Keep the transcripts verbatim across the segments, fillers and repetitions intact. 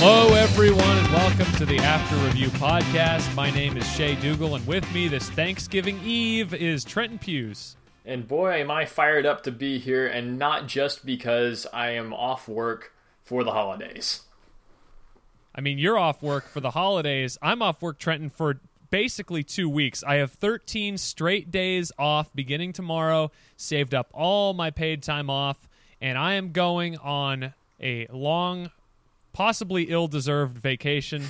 Hello, everyone, and welcome to the After Review podcast. My name is Shay Dougal, and with me this Thanksgiving Eve is Trenton Pughs. And boy, am I fired up to be here, and not just because I am off work for the holidays. I mean, you're off work for the holidays. I'm off work, Trenton, for basically two weeks. I have thirteen straight days off beginning tomorrow, saved up all my paid time off, and I am going on a long, possibly ill-deserved vacation.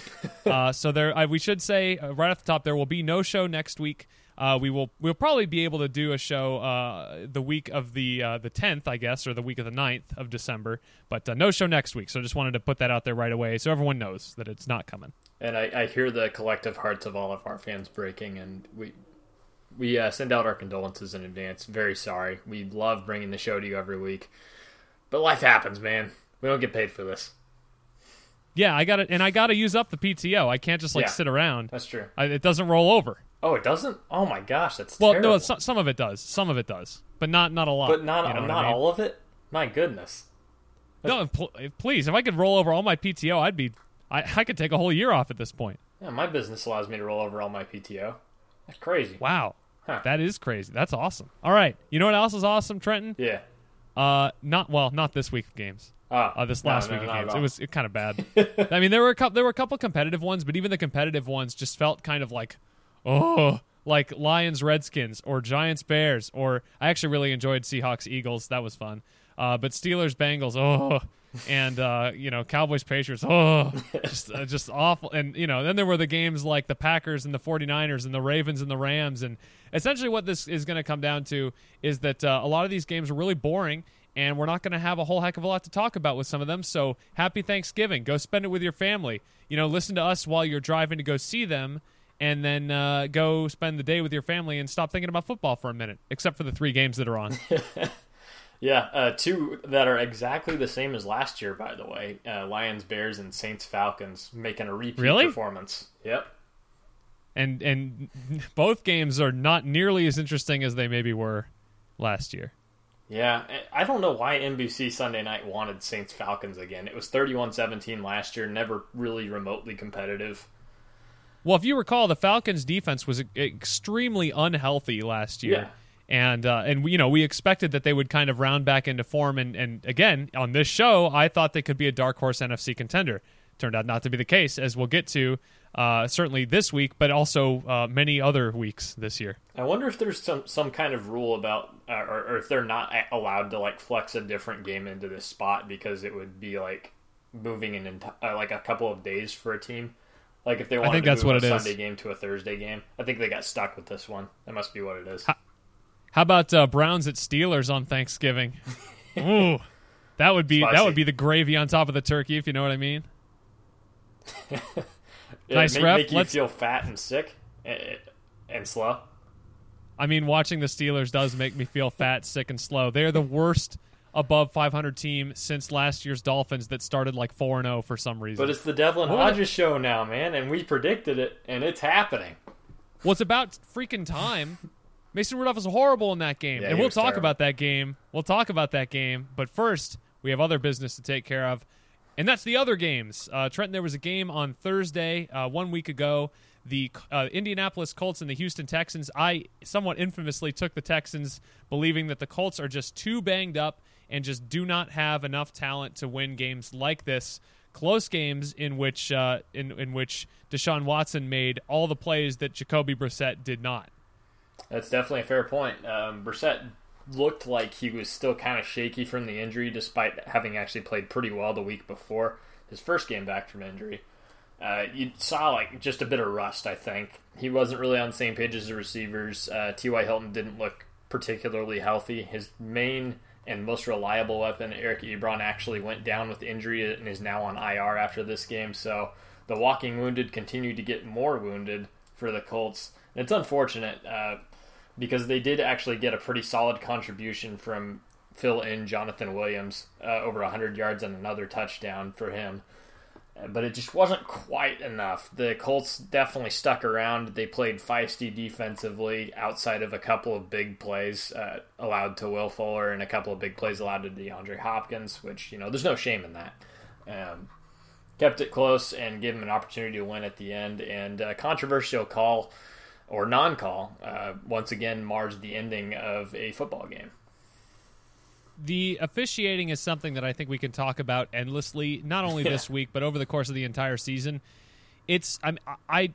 uh, so there, I, we should say uh, right off the top, there will be no show next week. Uh, we will we'll probably be able to do a show uh, the week of the uh, the tenth, I guess, or the week of the ninth of December, but uh, no show next week. So I just wanted to put that out there right away so everyone knows that it's not coming. And I, I hear the collective hearts of all of our fans breaking, and we we uh, send out our condolences in advance. Very sorry. We love bringing the show to you every week, but life happens, man. We don't get paid for this. Yeah, I got it, and I got to use up the P T O. I can't just like yeah, sit around. That's true. I, it doesn't roll over. Oh, it doesn't? Oh my gosh, that's well, terrible. Well, no, some, some of it does. Some of it does, but not not a lot. But not you know not I mean? all of it. My goodness. That's... No, if pl- if, please. If I could roll over all my P T O, I'd be. I I could take a whole year off at this point. Yeah, my business allows me to roll over all my P T O. That's crazy. Wow, huh. That is crazy. That's awesome. All right, you know what else is awesome, Trenton? Yeah. Uh, not well, not this week of games. Oh, uh, this last no, no, week of games, it was it kind of bad. I mean, there were a couple, there were a couple competitive ones, but even the competitive ones just felt kind of like. Oh, like Lions, Redskins, or Giants, Bears, or I actually really enjoyed Seahawks, Eagles. That was fun. Uh, but Steelers, Bengals, oh, and, uh, you know, Cowboys, Patriots, oh, just, uh, just awful. And, you know, then there were the games like the Packers and the forty-niners and the Ravens and the Rams. And essentially what this is going to come down to is that uh, a lot of these games are really boring, and we're not going to have a whole heck of a lot to talk about with some of them. So happy Thanksgiving. Go spend it with your family. You know, listen to us while you're driving to go see them. And then uh, go spend the day with your family and stop thinking about football for a minute, except for the three games that are on. yeah, uh, two that are exactly the same as last year, by the way. Uh, Lions, Bears, and Saints, Falcons making a repeat really? performance. Yep. And and both games are not nearly as interesting as they maybe were last year. Yeah, I don't know why N B C Sunday Night wanted Saints, Falcons again. It was thirty-one seventeen last year, never really remotely competitive. Well, if you recall, the Falcons' defense was extremely unhealthy last year, yeah. and uh, and you know we expected that they would kind of round back into form. And, and again, on this show, I thought they could be a dark horse N F C contender. Turned out not to be the case, as we'll get to uh, certainly this week, but also uh, many other weeks this year. I wonder if there's some, some kind of rule about, uh, or, or if they're not allowed to like flex a different game into this spot because it would be like moving an enti- uh, like a couple of days for a team. Like if they wanted to move a Sunday game to a Thursday game, I think they got stuck with this one. That must be what it is. How, how about uh, Browns at Steelers on Thanksgiving? Ooh, that would be Spicy. That would be the gravy on top of the turkey, if you know what I mean. yeah, nice make, rep. Make you Let's... feel fat and sick and, and slow. I mean, watching the Steelers does make me feel fat, sick, and slow. They are the worst above five hundred team since last year's Dolphins that started like four and oh for some reason. But it's the Devlin Hodges show now, man, and we predicted it, and it's happening. Well, it's about freaking time. Mason Rudolph was horrible in that game, yeah, and we'll talk terrible. about that game. We'll talk about that game, but first, we have other business to take care of, and that's the other games. Uh, Trenton, there was a game on Thursday, uh, one week ago, the uh, Indianapolis Colts and the Houston Texans. I somewhat infamously took the Texans, believing that the Colts are just too banged up and just do not have enough talent to win games like this, close games in which uh, in in which Deshaun Watson made all the plays that Jacoby Brissett did not. That's definitely a fair point. Um, Brissett looked like he was still kind of shaky from the injury, despite having actually played pretty well the week before his first game back from injury. Uh, you saw like just a bit of rust, I think. He wasn't really on the same page as the receivers. Uh, T Y. Hilton didn't look particularly healthy. His main and most reliable weapon, Eric Ebron, actually went down with injury and is now on I R after this game. So the walking wounded continue to get more wounded for the Colts. And it's unfortunate uh, because they did actually get a pretty solid contribution from fill-in Jonathan Williams, uh, over one hundred yards and another touchdown for him. But it just wasn't quite enough. The Colts definitely stuck around. They played feisty defensively outside of a couple of big plays uh, allowed to Will Fuller and a couple of big plays allowed to DeAndre Hopkins, which, you know, there's no shame in that. Um, kept it close and gave him an opportunity to win at the end. And a controversial call or non-call uh, once again marred the ending of a football game. The officiating is something that I think we can talk about endlessly, not only this week, but over the course of the entire season. It's I'm, I,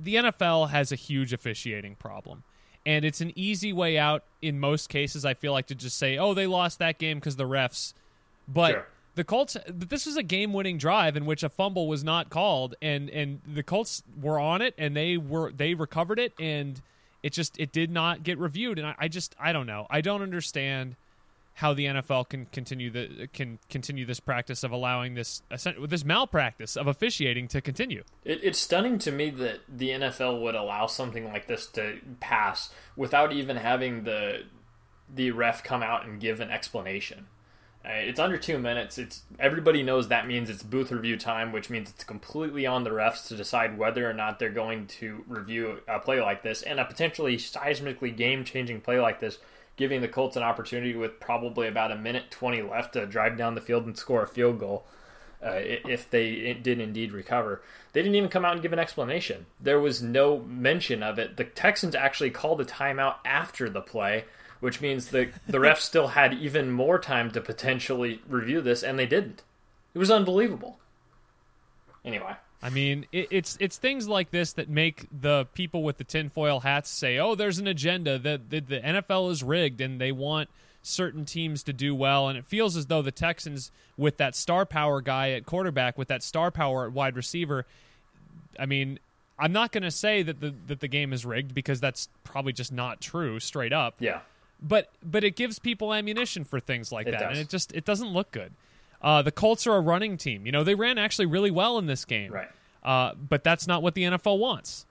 the N F L has a huge officiating problem, and it's an easy way out in most cases, I feel like, to just say, oh, they lost that game because the refs. But sure. the Colts, this was a game-winning drive in which a fumble was not called, and, and the Colts were on it, and they were they recovered it, and it just it did not get reviewed. And I, I just I don't know. I don't understand how the N F L can continue the can continue this practice of allowing this this malpractice of officiating to continue. It, it's stunning to me that the N F L would allow something like this to pass without even having the the ref come out and give an explanation. Uh, it's under two minutes. It's everybody knows that means it's booth review time, which means it's completely on the refs to decide whether or not they're going to review a play like this, and a potentially seismically game-changing play like this, giving the Colts an opportunity with probably about a minute twenty left to drive down the field and score a field goal uh, if they did indeed recover. They didn't even come out and give an explanation. There was no mention of it. The Texans actually called a timeout after the play, which means the, the refs still had even more time to potentially review this, and they didn't. It was unbelievable. Anyway. I mean, it, it's it's things like this that make the people with the tinfoil hats say, oh, there's an agenda, that the, the N F L is rigged, and they want certain teams to do well. And it feels as though the Texans, with that star power guy at quarterback, with that star power at wide receiver, I mean, I'm not going to say that the, that the game is rigged, because that's probably just not true straight up. Yeah. But but it gives people ammunition for things like it that, does. And it just it doesn't look good. Uh, the Colts are a running team. You know, they ran actually really well in this game. Right. Uh, but that's not what the N F L wants.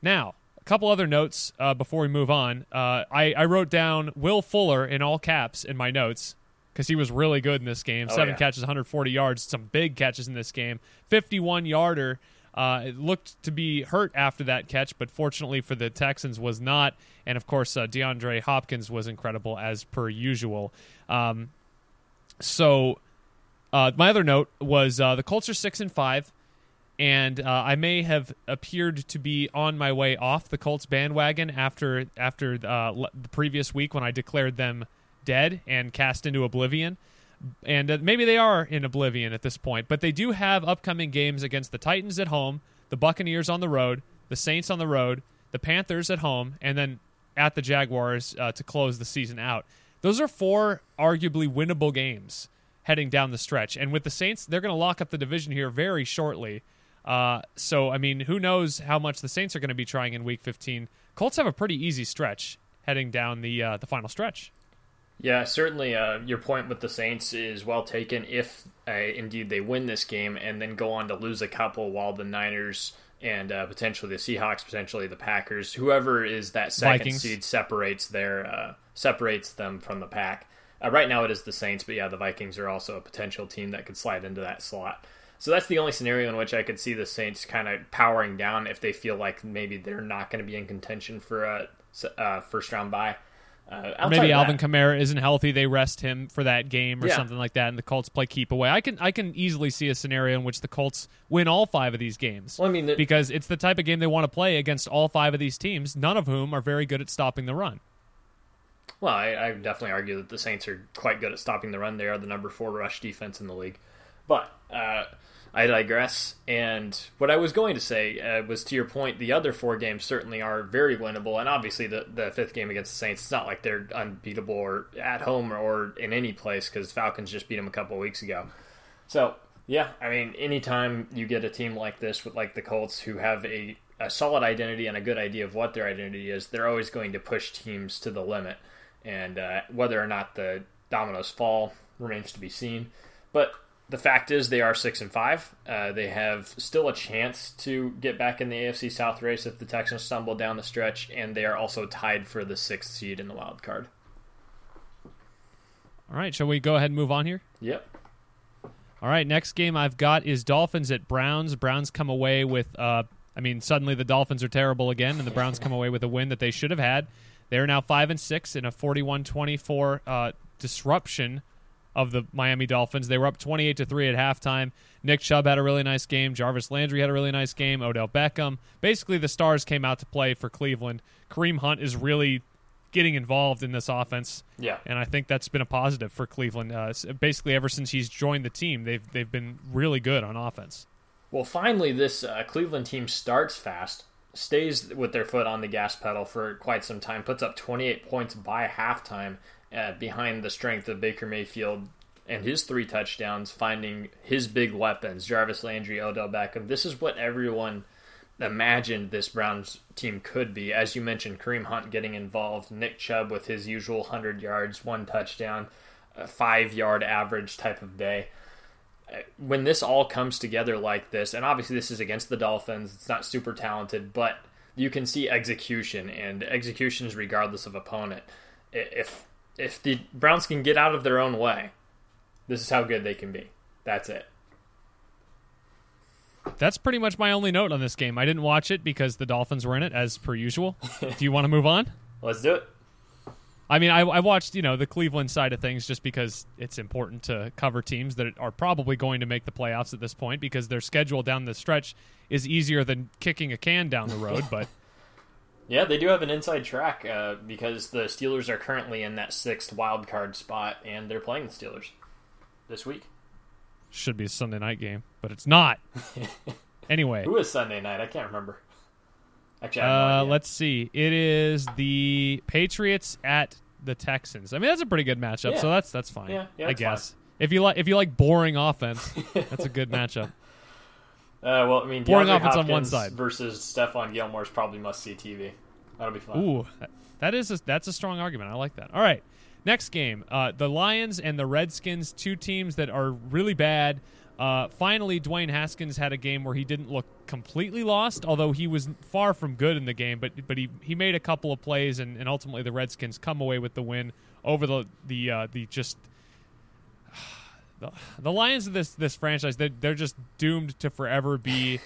Now, a couple other notes uh, before we move on. Uh, I, I wrote down Will Fuller in all caps in my notes because he was really good in this game. Oh, Seven yeah. catches, one hundred forty yards, some big catches in this game. fifty-one-yarder. Uh, it looked to be hurt after that catch, but fortunately for the Texans was not. And, of course, uh, DeAndre Hopkins was incredible as per usual. Um, so... Uh, my other note was uh, the Colts are six and five, and uh, I may have appeared to be on my way off the Colts bandwagon after after uh, le- the previous week when I declared them dead and cast into oblivion. And uh, maybe they are in oblivion at this point, but they do have upcoming games against the Titans at home, the Buccaneers on the road, the Saints on the road, the Panthers at home, and then at the Jaguars uh, to close the season out. Those are four arguably winnable games heading down the stretch. And with the Saints, they're going to lock up the division here very shortly. Uh, so, I mean, who knows how much the Saints are going to be trying in Week fifteen. Colts have a pretty easy stretch heading down the uh, the final stretch. Yeah, certainly uh, your point with the Saints is well taken if, uh, indeed, they win this game and then go on to lose a couple while the Niners and uh, potentially the Seahawks, potentially the Packers, whoever is that second Vikings. seed separates their uh, separates them from the pack. Uh, right now it is the Saints, but yeah, the Vikings are also a potential team that could slide into that slot. So that's the only scenario in which I could see the Saints kind of powering down if they feel like maybe they're not going to be in contention for a uh, first-round bye. Uh, maybe Alvin that, Kamara isn't healthy. They rest him for that game or yeah. something like that, and the Colts play keep away. I can I can easily see a scenario in which the Colts win all five of these games well, I mean, the, because it's the type of game they want to play against all five of these teams, none of whom are very good at stopping the run. Well, I, I definitely argue that the Saints are quite good at stopping the run. They are the number four rush defense in the league. But uh, I digress. And what I was going to say uh, was, to your point, the other four games certainly are very winnable. And obviously the, the fifth game against the Saints, it's not like they're unbeatable or at home or in any place because Falcons just beat them a couple of weeks ago. So, yeah, I mean, anytime you get a team like this, with like the Colts, who have a, a solid identity and a good idea of what their identity is, they're always going to push teams to the limit. And uh, whether or not the dominoes fall remains to be seen. But the fact is they are six and five. Uh, they have still a chance to get back in the A F C South race if the Texans stumble down the stretch, and they are also tied for the sixth seed in the wild card. All right, shall we go ahead and move on here? Yep. All right, next game I've got is Dolphins at Browns. Browns come away with, uh, I mean, suddenly the Dolphins are terrible again, and the Browns come away with a win that they should have had. They're now five and six in a forty-one twenty-four uh, disruption of the Miami Dolphins. They were up twenty-eight to three at halftime. Nick Chubb had a really nice game. Jarvis Landry had a really nice game. Odell Beckham. Basically, the stars came out to play for Cleveland. Kareem Hunt is really getting involved in this offense. Yeah. And I think that's been a positive for Cleveland. Uh, basically, ever since he's joined the team, they've they've been really good on offense. Well, finally, this uh, Cleveland team starts fast, stays with their foot on the gas pedal for quite some time, puts up twenty-eight points by halftime, uh, behind the strength of Baker Mayfield and his three touchdowns, finding his big weapons, Jarvis Landry, Odell Beckham. This is what everyone imagined this Browns team could be. As you mentioned, Kareem Hunt getting involved, Nick Chubb with his usual one hundred yards, one touchdown, a five-yard average type of day. When this all comes together like this, and obviously this is against the Dolphins, it's not super talented, but you can see execution, and executions regardless of opponent. If if the Browns can get out of their own way, this is how good they can be. That's it. That's pretty much my only note on this game. I didn't watch it because the Dolphins were in it, as per usual. Do you want to move on? Let's do it. I mean, I, I watched, you know, the Cleveland side of things just because it's important to cover teams that are probably going to make the playoffs at this point, because their schedule down the stretch is easier than kicking a can down the road. But yeah, they do have an inside track uh, because the Steelers are currently in that sixth wild card spot, and they're playing the Steelers this week. Should be a Sunday night game, but it's not. Anyway. Who is Sunday night? I can't remember. Actually, uh, let's see. It is the Patriots at the Texans. I mean, that's a pretty good matchup, yeah. so that's that's fine. Yeah, yeah, I guess fine. if you like if you like boring offense, that's a good matchup. Uh, well, I mean, boring DeAndre offense Hopkins on one side versus Stephon Gilmore's probably must see T V. That'll be fun. Ooh, that is a, that's a strong argument. I like that. All right, next game, uh, the Lions and the Redskins, two teams that are really bad. Uh, finally, Dwayne Haskins had a game where he didn't look completely lost, although he was far from good in the game, but but he, he made a couple of plays, and, and ultimately the Redskins come away with the win over the the uh, the just the, the Lions of this this franchise. They're, they're just doomed to forever be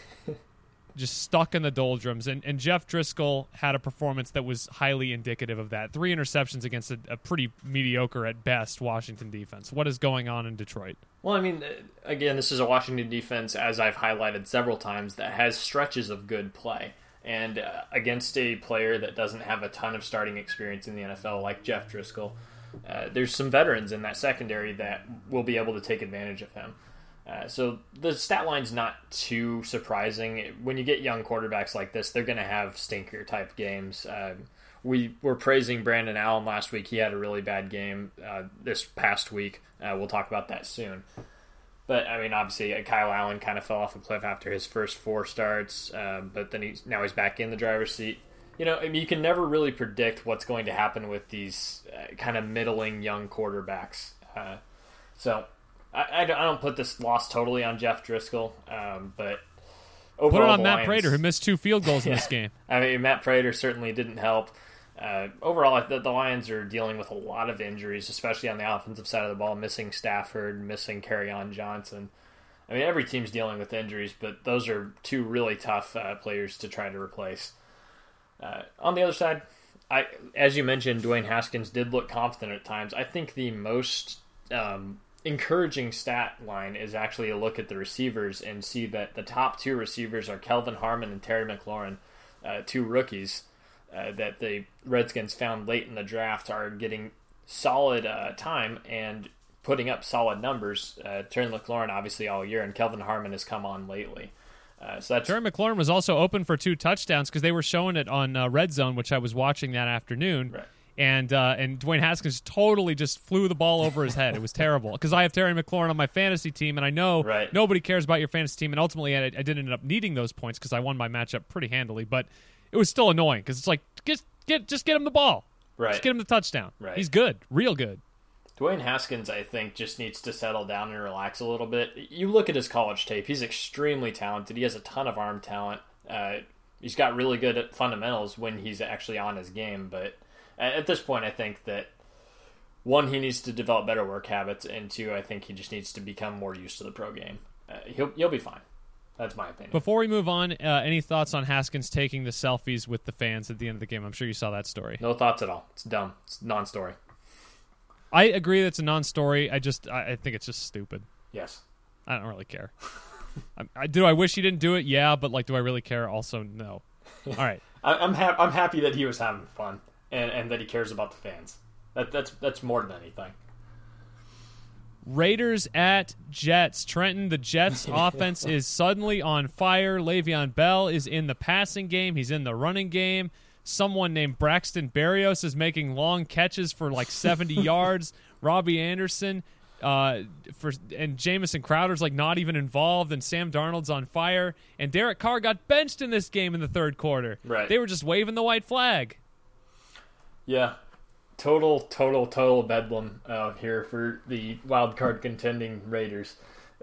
just stuck in the doldrums, and, and Jeff Driscoll had a performance that was highly indicative of that. Three interceptions against a, a pretty mediocre at best Washington defense. What is going on in Detroit? Well, I mean, again, this is a Washington defense, as I've highlighted several times, that has stretches of good play. And uh, against a player that doesn't have a ton of starting experience in the N F L like Jeff Driscoll, uh, there's some veterans in that secondary that will be able to take advantage of him. Uh, so the stat line's not too surprising. When you get young quarterbacks like this, they're going to have stinker-type games. Uh, we were praising Brandon Allen last week. He had a really bad game uh, this past week. Uh, we'll talk about that soon. But, I mean, obviously, uh, Kyle Allen kind of fell off a cliff after his first four starts, uh, but then he's, now he's back in the driver's seat. You know, I mean, you can never really predict what's going to happen with these uh, kind of middling young quarterbacks. Uh, so... I, I don't put this loss totally on Jeff Driscoll, um, but overall, put it on Matt Lions, Prater, who missed two field goals yeah. in this game. I mean, Matt Prater certainly didn't help. Uh, overall, the, the Lions are dealing with a lot of injuries, especially on the offensive side of the ball, missing Stafford, missing Kerryon Johnson. I mean, every team's dealing with injuries, but those are two really tough uh, players to try to replace. Uh, on the other side, I, as you mentioned, Dwayne Haskins did look confident at times. I think the most... Um, encouraging stat line is actually a look at the receivers and see that the top two receivers are Kelvin Harmon and Terry McLaurin, uh, two rookies uh, that the Redskins found late in the draft are getting solid uh, time and putting up solid numbers. Uh, Terry McLaurin obviously all year, and Kelvin Harmon has come on lately. Uh, so that's... Terry McLaurin was also open for two touchdowns because they were showing it on uh, Red Zone, which I was watching that afternoon. Right. And uh, and Dwayne Haskins totally just flew the ball over his head. It was terrible. Because I have Terry McLaurin on my fantasy team, and I know right. nobody cares about your fantasy team. And ultimately, I, I didn't end up needing those points because I won my matchup pretty handily. But it was still annoying because it's like, just get, just get him the ball. Right. Just get him the touchdown. Right. He's good. Real good. Dwayne Haskins, I think, just needs to settle down and relax a little bit. You look at his college tape. He's extremely talented. He has a ton of arm talent. Uh, he's got really good fundamentals when he's actually on his game, but... At this point, I think that, one, he needs to develop better work habits, and two, I think he just needs to become more used to the pro game. Uh, he'll, he'll be fine. That's my opinion. Before we move on, uh, any thoughts on Haskins taking the selfies with the fans at the end of the game? I'm sure you saw that story. No thoughts at all. It's dumb. It's non-story. I agree that's a non-story. I just I, I think it's just stupid. Yes. I don't really care. I, I do. I wish he didn't do it. Yeah, but like, do I really care? Also, no. All right. I, I'm happy. I'm happy that he was having fun and, and that he cares about the fans. That that's that's more than anything. Raiders at Jets. Trenton, the Jets' offense is suddenly on fire. Le'Veon Bell is in the passing game. He's in the running game. Someone named Braxton Berrios is making long catches for like seventy yards. Robbie Anderson uh, for and Jamison Crowder's like not even involved, and Sam Darnold's on fire. And Derek Carr got benched in this game in the third quarter. Right. They were just waving the white flag. Yeah. Total, total, total bedlam uh, here for the wild card contending Raiders.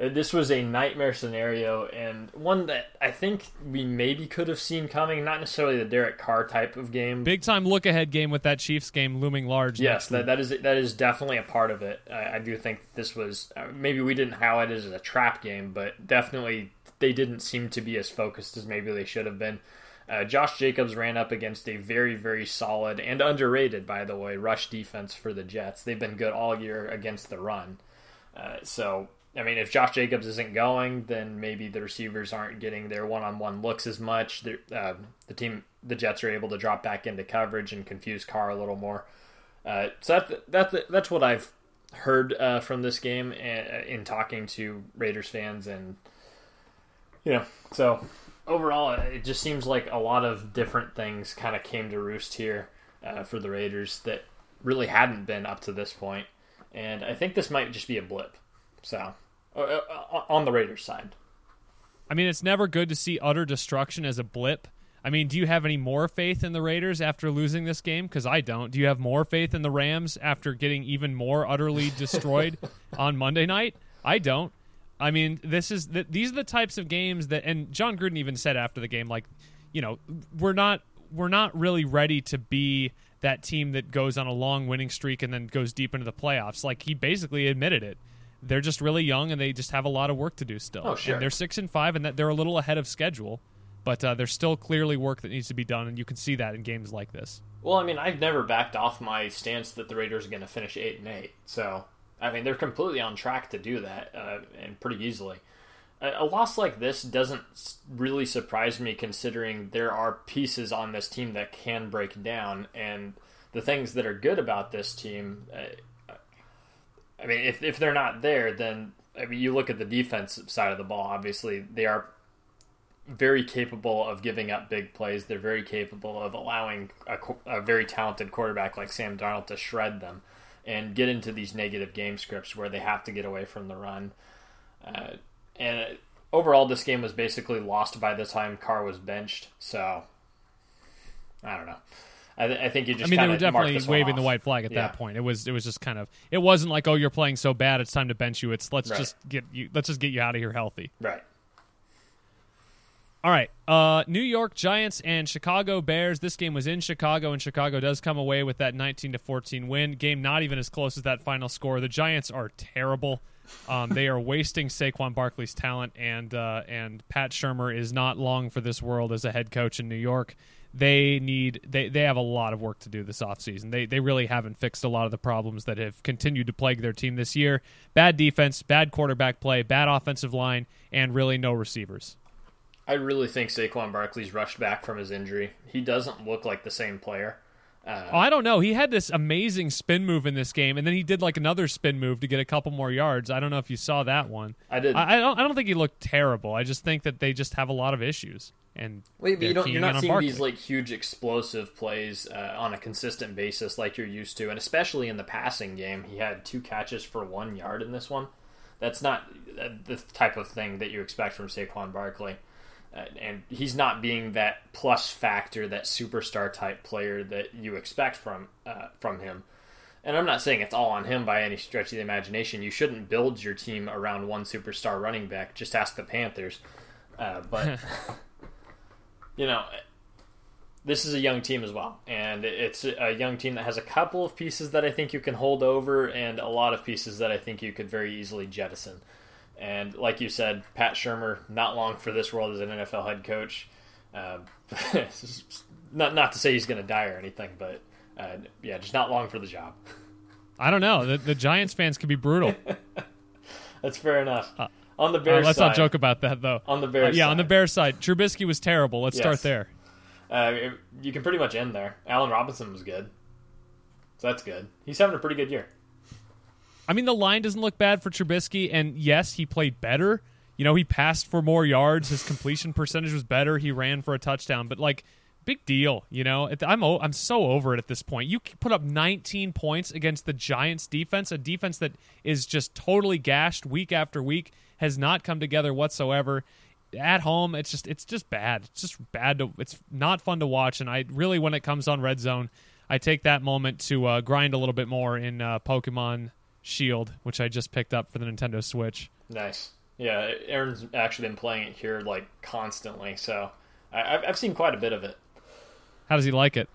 Uh, this was a nightmare scenario, and one that I think we maybe could have seen coming. Not necessarily the Derek Carr type of game. Big time look ahead game with that Chiefs game looming large. Yes, that, that is that is definitely a part of it. I, I do think this was uh, maybe we didn't highlight it as a trap game, but definitely they didn't seem to be as focused as maybe they should have been. Uh, Josh Jacobs ran up against a very, very solid and underrated, by the way, rush defense for the Jets. They've been good all year against the run. Uh, so, I mean, if Josh Jacobs isn't going, then maybe the receivers aren't getting their one-on-one looks as much. Uh, the team, the Jets are able to drop back into coverage and confuse Carr a little more. Uh, so that's, that's, that's what I've heard uh, from this game in, in talking to Raiders fans. And, you know, so... Overall, it just seems like a lot of different things kind of came to roost here uh, for the Raiders that really hadn't been up to this point. And I think this might just be a blip. So, uh, on the Raiders side. I mean, it's never good to see utter destruction as a blip. I mean, do you have any more faith in the Raiders after losing this game? Because I don't. Do you have more faith in the Rams after getting even more utterly destroyed on Monday night? I don't. I mean, this is the, these are the types of games that, and John Gruden even said after the game, like, you know, we're not we're not really ready to be that team that goes on a long winning streak and then goes deep into the playoffs. Like, he basically admitted it. They're just really young and they just have a lot of work to do still. Oh, sure. And they're six and five, and that they're a little ahead of schedule, but uh, there's still clearly work that needs to be done, and you can see that in games like this. Well, I mean, I've never backed off my stance that the Raiders are going to finish eight and eight, so. I mean, they're completely on track to do that, uh, and pretty easily. A, a loss like this doesn't really surprise me, considering there are pieces on this team that can break down, and the things that are good about this team, uh, I mean, if if they're not there, then I mean, you look at the defensive side of the ball, obviously, they are very capable of giving up big plays. They're very capable of allowing a, a very talented quarterback like Sam Darnold to shred them and get into these negative game scripts where they have to get away from the run. Uh, and overall, this game was basically lost by the time Carr was benched. So, I don't know. I, th- I think you just. I mean, they were definitely waving the white flag at yeah. that point. It was. It was just kind of. It wasn't like, oh, you're playing so bad, it's time to bench you. It's let's right. just get you. Let's just get you out of here healthy. Right. All right, uh, New York Giants and Chicago Bears. This game was in Chicago, and Chicago does come away with that nineteen to fourteen win. Game not even as close as that final score. The Giants are terrible. Um, they are wasting Saquon Barkley's talent, and uh, and Pat Shurmur is not long for this world as a head coach in New York. They need they, they have a lot of work to do this offseason. They they really haven't fixed a lot of the problems that have continued to plague their team this year. Bad defense, bad quarterback play, bad offensive line, and really no receivers. I really think Saquon Barkley's rushed back from his injury. He doesn't look like the same player. Uh, oh, I don't know. He had this amazing spin move in this game, and then he did like another spin move to get a couple more yards. I don't know if you saw that one. I did. I, I don't. I don't think he looked terrible. I just think that they just have a lot of issues. And wait, but you don't, you're not seeing Barkley. These like huge explosive plays uh, on a consistent basis like you're used to, and especially in the passing game. He had two catches for one yard in this one. That's not the type of thing that you expect from Saquon Barkley. And he's not being that plus factor, that superstar type player that you expect from uh, from him. And I'm not saying it's all on him by any stretch of the imagination. You shouldn't build your team around one superstar running back. Just ask the Panthers. Uh, but, you know, this is a young team as well. And it's a young team that has a couple of pieces that I think you can hold over and a lot of pieces that I think you could very easily jettison. And like you said, Pat Shurmur, not long for this world as an N F L head coach. Uh, not not to say he's going to die or anything, but uh, yeah, just not long for the job. I don't know. The, the Giants fans can be brutal. That's fair enough. Uh, on the Bears uh, let's side. Let's not joke about that, though. On the Bears uh, yeah, side. on the Bears side. Trubisky was terrible. Let's yes. start there. Uh, it, you can pretty much end there. Allen Robinson was good. So that's good. He's having a pretty good year. I mean, the line doesn't look bad for Trubisky, and yes, he played better. You know, he passed for more yards. His completion percentage was better. He ran for a touchdown. But, like, big deal, you know? I'm o- I'm so over it at this point. You put up nineteen points against the Giants' defense, a defense that is just totally gashed week after week, has not come together whatsoever. At home, it's just it's just bad. It's just bad. To, it's not fun to watch. And I really, when it comes on Red Zone, I take that moment to uh, grind a little bit more in uh, Pokemon Shield, which I just picked up for the Nintendo Switch. Nice. Yeah, Aaron's actually been playing it here like constantly, so I, I've seen quite a bit of it. How does he like it?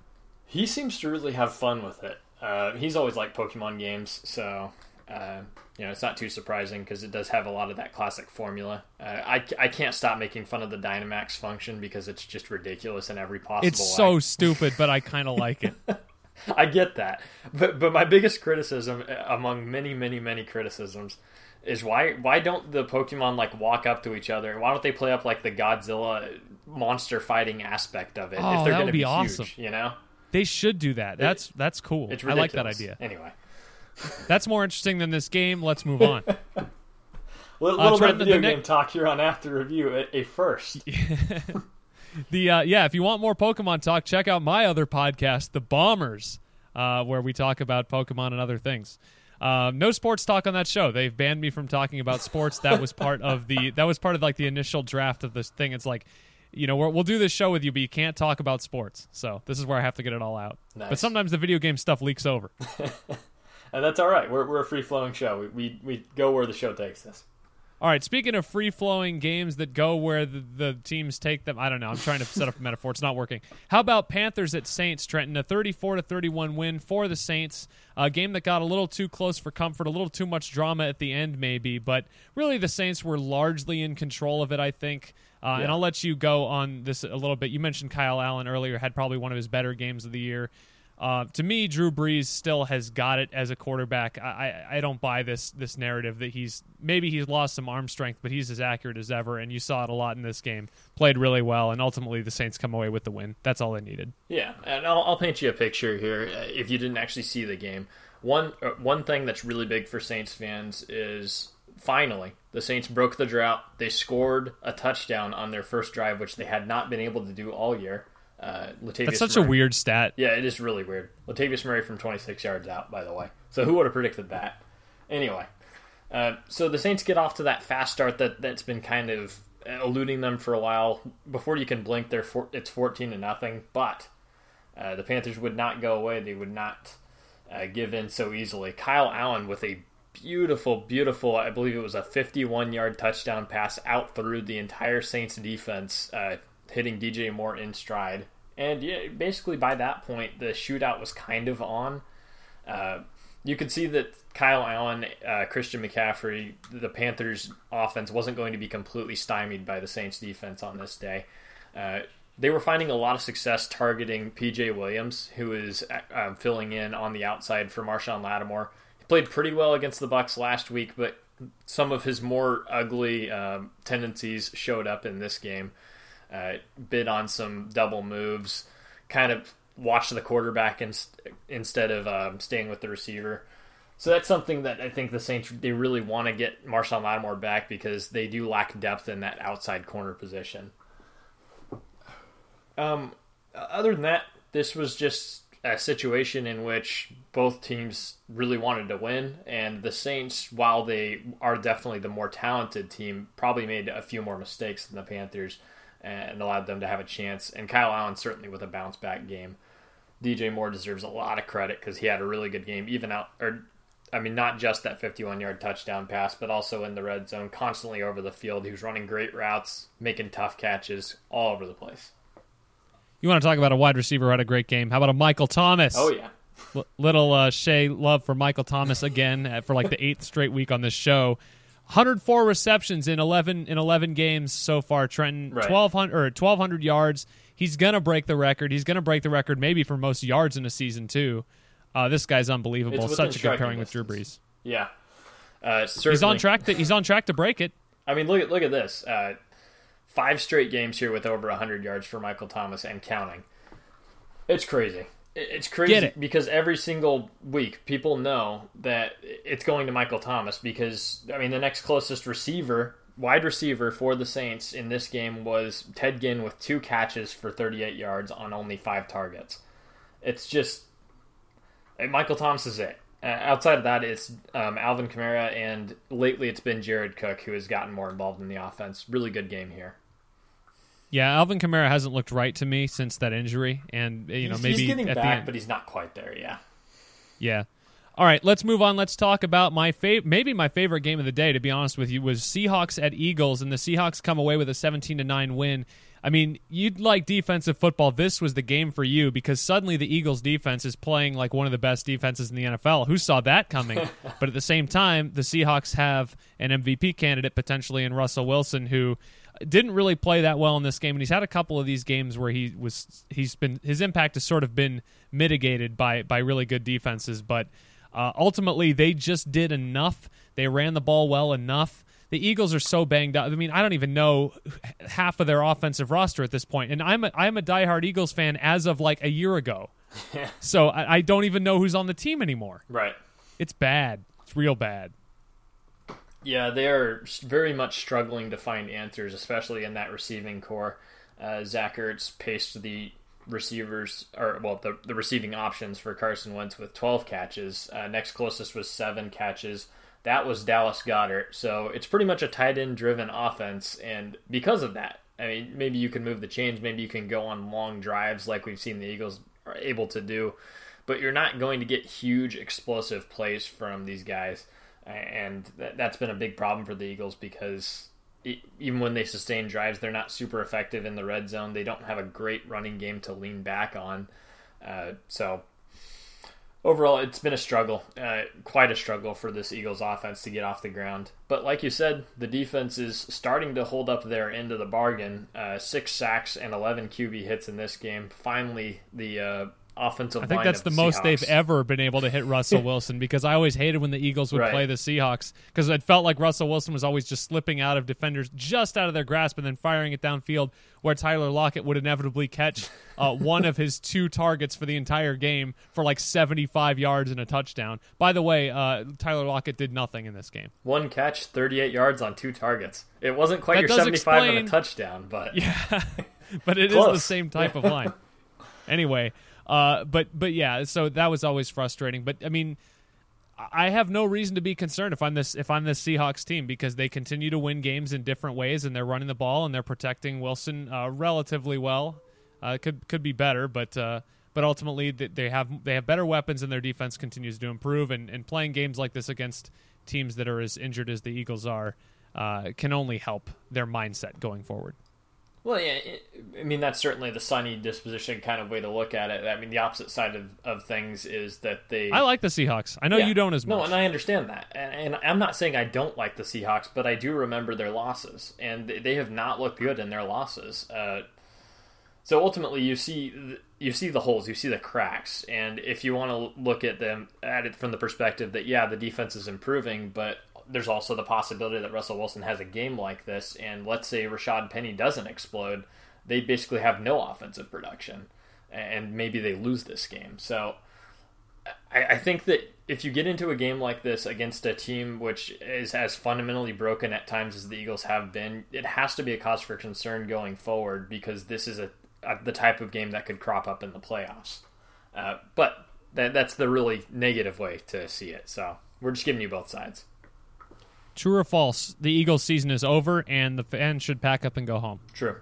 He seems to really have fun with it. Uh, he's always liked Pokemon games, so uh, you know it's not too surprising because it does have a lot of that classic formula. Uh, I I can't stop making fun of the Dynamax function because it's just ridiculous in every possible way. It's so stupid, but I kind of like it. I get that, but but my biggest criticism, among many many many criticisms, is why why don't the Pokemon like walk up to each other? Why don't they play up like the Godzilla monster fighting aspect of it? Oh, if they're that gonna would be, be awesome. Huge, you know, they should do that. That's it, that's cool. It's ridiculous. I like that idea. Anyway, that's more interesting than this game. Let's move on. little, uh, little bit of video game ne- talk here on After Review. A, a first. The uh, yeah, if you want more Pokemon talk, check out my other podcast, The Bombers, uh, where we talk about Pokemon and other things. Uh, no sports talk on that show. They've banned me from talking about sports. That was part of the that was part of like the initial draft of this thing. It's like, you know, we're, we'll do this show with you, but you can't talk about sports. So this is where I have to get it all out. Nice. But sometimes the video game stuff leaks over, and that's all right. We're we're a free flowing show. We, we we go where the show takes us. All right, speaking of free-flowing games that go where the, the teams take them, I don't know. I'm trying to set up a metaphor. It's not working. How about Panthers at Saints, Trenton? A thirty-four to thirty-one win for the Saints, a game that got a little too close for comfort, a little too much drama at the end maybe, but really the Saints were largely in control of it, I think. Uh, yeah. And I'll let you go on this a little bit. You mentioned Kyle Allen earlier, had probably one of his better games of the year. Uh, to me, Drew Brees still has got it as a quarterback. I, I, I don't buy this this narrative that he's maybe he's lost some arm strength, but he's as accurate as ever, and you saw it a lot in this game. Played really well, and ultimately the Saints come away with the win. That's all they needed. Yeah, and I'll, I'll paint you a picture here if you didn't actually see the game. One uh, one thing that's really big for Saints fans is finally the Saints broke the drought. They scored a touchdown on their first drive, which they had not been able to do all year. Uh, Latavius That's such Murray. a weird stat. Yeah, it is really weird. Latavius Murray from twenty-six yards out, by the way. So who would have predicted that? Anyway, uh, so the Saints get off to that fast start that, that's been kind of eluding them for a while. Before you can blink, they're four, it's fourteen to nothing. But uh, the Panthers would not go away. They would not uh, give in so easily. Kyle Allen with a beautiful, beautiful, I believe it was a fifty-one-yard touchdown pass out through the entire Saints defense, uh, hitting D J Moore in stride. And yeah, basically by that point, the shootout was kind of on. Uh, you could see that Kyle Allen, uh, Christian McCaffrey, the Panthers' offense wasn't going to be completely stymied by the Saints' defense on this day. Uh, they were finding a lot of success targeting P J Williams, who is uh, filling in on the outside for Marshawn Lattimore. He played pretty well against the Bucs last week, but some of his more ugly uh, tendencies showed up in this game. Uh, bid on some double moves, kind of watch the quarterback in, instead of um, staying with the receiver. So that's something that I think the Saints, they really want to get Marshawn Lattimore back because they do lack depth in that outside corner position. Um, other than that, this was just a situation in which both teams really wanted to win, and the Saints, while they are definitely the more talented team, probably made a few more mistakes than the Panthers and allowed them to have a chance. And Kyle Allen certainly with a bounce-back game. D J Moore deserves a lot of credit because he had a really good game, even out, or I mean, not just that fifty-one-yard touchdown pass, but also in the red zone, constantly over the field. He was running great routes, making tough catches all over the place. You want to talk about a wide receiver who had a great game? How about a Michael Thomas? Oh, yeah. L- little uh, Shea love for Michael Thomas again for like the eighth straight week on this show. one hundred four receptions in eleven in eleven games so far, Trenton. Right. twelve hundred, or twelve hundred yards. He's going to break the record. He's going to break the record maybe for most yards in a season, too. Uh, this guy's unbelievable. Such a good pairing distance. with Drew Brees. Yeah, uh, certainly. He's on track to he's on track to break it. I mean, look at look at this. Uh, five straight games here with over one hundred yards for Michael Thomas and counting. It's crazy. It's crazy it. because every single week people know that it's going to Michael Thomas because, I mean, the next closest receiver, wide receiver for the Saints in this game was Ted Ginn with two catches for thirty-eight yards on only five targets. It's just, Michael Thomas is it. Uh, outside of that, it's um, Alvin Kamara, and lately it's been Jared Cook who has gotten more involved in the offense. Really good game here. Yeah, Alvin Kamara hasn't looked right to me since that injury, and you know he's, maybe he's getting at back, the end. But he's not quite there. Yeah, yeah. All right, let's move on. Let's talk about my fav- maybe my favorite game of the day. To be honest with you, was Seahawks at Eagles, and the Seahawks come away with a seventeen to nine win. I mean, you'd like defensive football. This was the game for you because suddenly the Eagles defense is playing like one of the best defenses in the N F L. Who saw that coming? But at the same time, the Seahawks have an M V P candidate potentially in Russell Wilson, who didn't really play that well in this game. And he's had a couple of these games where he was, he's been, his impact has sort of been mitigated by, by really good defenses. But uh, ultimately they just did enough. They ran the ball well enough. The Eagles are so banged up. I mean, I don't even know half of their offensive roster at this point. And I'm a, I'm a diehard Eagles fan as of like a year ago. So I, I don't even know who's on the team anymore. Right. It's bad. It's real bad. Yeah, they are very much struggling to find answers, especially in that receiving core. Uh, Zach Ertz paced the receivers, or well, the, the receiving options for Carson Wentz with twelve catches. Uh, next closest was seven catches. That was Dallas Goedert. So it's pretty much a tight end driven offense. And because of that, I mean, maybe you can move the chains. Maybe you can go on long drives like we've seen the Eagles are able to do, but you're not going to get huge explosive plays from these guys. And that's been a big problem for the Eagles because even when they sustain drives, they're not super effective in the red zone. They don't have a great running game to lean back on. Uh, so overall, it's been a struggle, uh, quite a struggle for this Eagles offense to get off the ground. But like you said, the defense is starting to hold up their end of the bargain. Uh, six sacks and eleven Q B hits in this game. Finally, the uh, offensive line I think line that's the, the most Seahawks. They've ever been able to hit Russell Wilson because I always hated when the Eagles would right. play the Seahawks because it felt like Russell Wilson was always just slipping out of defenders, just out of their grasp, and then firing it downfield where Tyler Lockett would inevitably catch uh, one of his two targets for the entire game for like seventy-five yards and a touchdown. By the way, uh, Tyler Lockett did nothing in this game. One catch, thirty-eight yards on two targets. It wasn't quite that your seventy-five explain... and a touchdown, but... Yeah, but it Close. is the same type of line. Anyway... Uh, but but yeah, so that was always frustrating. But I mean, I have no reason to be concerned if I'm this if I'm this Seahawks team because they continue to win games in different ways and they're running the ball and they're protecting Wilson uh, relatively well. Uh, could could be better, but uh, but ultimately they have they have better weapons and their defense continues to improve. And, and playing games like this against teams that are as injured as the Eagles are uh, can only help their mindset going forward. Well, yeah, I mean, that's certainly the sunny disposition kind of way to look at it. I mean, the opposite side of, of things is that they... I like the Seahawks. I know yeah, you don't as much. No, and I understand that. And, and I'm not saying I don't like the Seahawks, but I do remember their losses. And they have not looked good in their losses. Uh, so ultimately, you see you see the holes, you see the cracks. And if you want to look at them at it from the perspective that, yeah, the defense is improving, but... there's also the possibility that Russell Wilson has a game like this, and let's say Rashad Penny doesn't explode, they basically have no offensive production, and maybe they lose this game. So I, I think that if you get into a game like this against a team which is as fundamentally broken at times as the Eagles have been, it has to be a cause for concern going forward because this is a, a the type of game that could crop up in the playoffs. Uh, but that, that's the really negative way to see it. So we're just giving you both sides. True or false, the Eagles season is over and the fans should pack up and go home. True.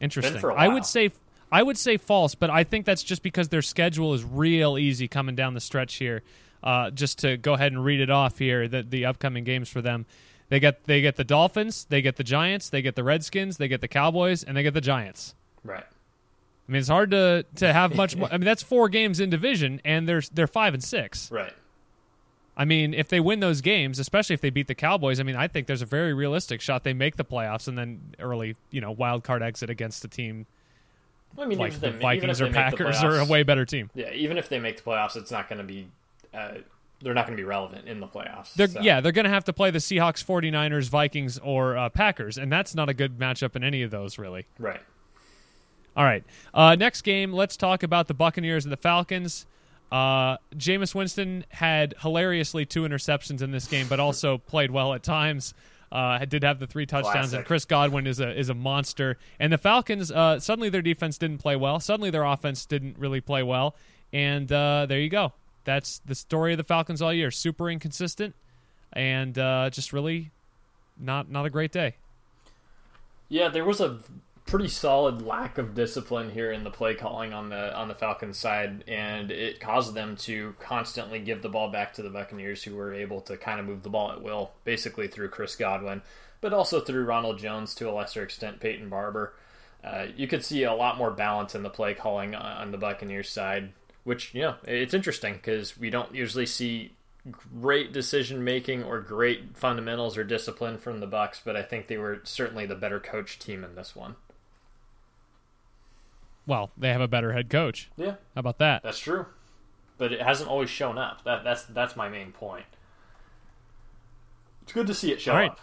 Interesting. I would say I would say false, but I think that's just because their schedule is real easy coming down the stretch here. Uh, just to go ahead and read it off here, the, the upcoming games for them. They get they get the Dolphins, they get the Giants, they get the Redskins, they get the Cowboys, and they get the Giants. Right. I mean, it's hard to, to have much more. I mean, that's four games in division, and they're, they're five and six. Right. I mean, if they win those games, especially if they beat the Cowboys, I mean, I think there's a very realistic shot they make the playoffs and then early, you know, wild card exit against a team I mean, like the they, Vikings or Packers playoffs, are a way better team. Yeah, even if they make the playoffs, it's not going to be uh, they're not going to be relevant in the playoffs. They're, so. Yeah, they're going to have to play the Seahawks, forty-niners, Vikings, or uh, Packers, and that's not a good matchup in any of those, really. Right. All right. Uh, next game, let's talk about the Buccaneers and the Falcons. Uh, Jameis Winston had hilariously two interceptions in this game, but also played well at times. Uh, did have the three touchdowns, Classic. and Chris Godwin is a is a monster. And the Falcons, uh, suddenly their defense didn't play well. Suddenly their offense didn't really play well. And uh, there you go. That's the story of the Falcons all year. Super inconsistent, and uh, just really not not a great day. Yeah, there was a pretty solid lack of discipline here in the play calling on the on the Falcons side, and it caused them to constantly give the ball back to the Buccaneers, who were able to kind of move the ball at will, basically through Chris Godwin, but also through Ronald Jones, to a lesser extent Peyton Barber. Uh, you could see a lot more balance in the play calling on the Buccaneers side, which, you know, it's interesting because we don't usually see great decision making or great fundamentals or discipline from the Bucs, but I think they were certainly the better coach team in this one. Well, they have a better head coach. Yeah. How about that? That's true. But it hasn't always shown up. That, that's that's my main point. It's good to see it show All right. up.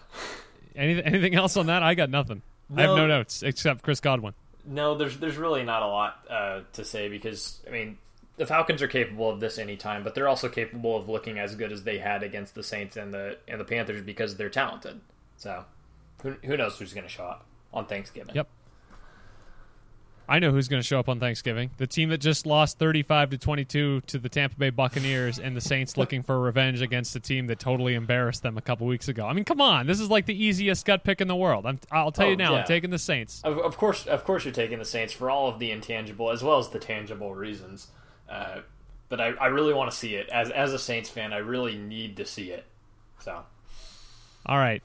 Anything, anything else on that? I got nothing. No, I have no notes except Chris Godwin. No, there's there's really not a lot uh, to say because, I mean, the Falcons are capable of this anytime, but they're also capable of looking as good as they had against the Saints and the and the Panthers because they're talented. So who, who knows who's going to show up on Thanksgiving. Yep. I know who's going to show up on Thanksgiving. The team that just lost thirty-five to twenty-two to the Tampa Bay Buccaneers, and the Saints looking for revenge against a team that totally embarrassed them a couple weeks ago. I mean, come on. This is like the easiest gut pick in the world. I'm, I'll tell oh, you now, yeah. I'm taking the Saints. Of, of course of course, you're taking the Saints for all of the intangible as well as the tangible reasons. Uh, but I, I really want to see it. As, as a Saints fan, I really need to see it. So, all right.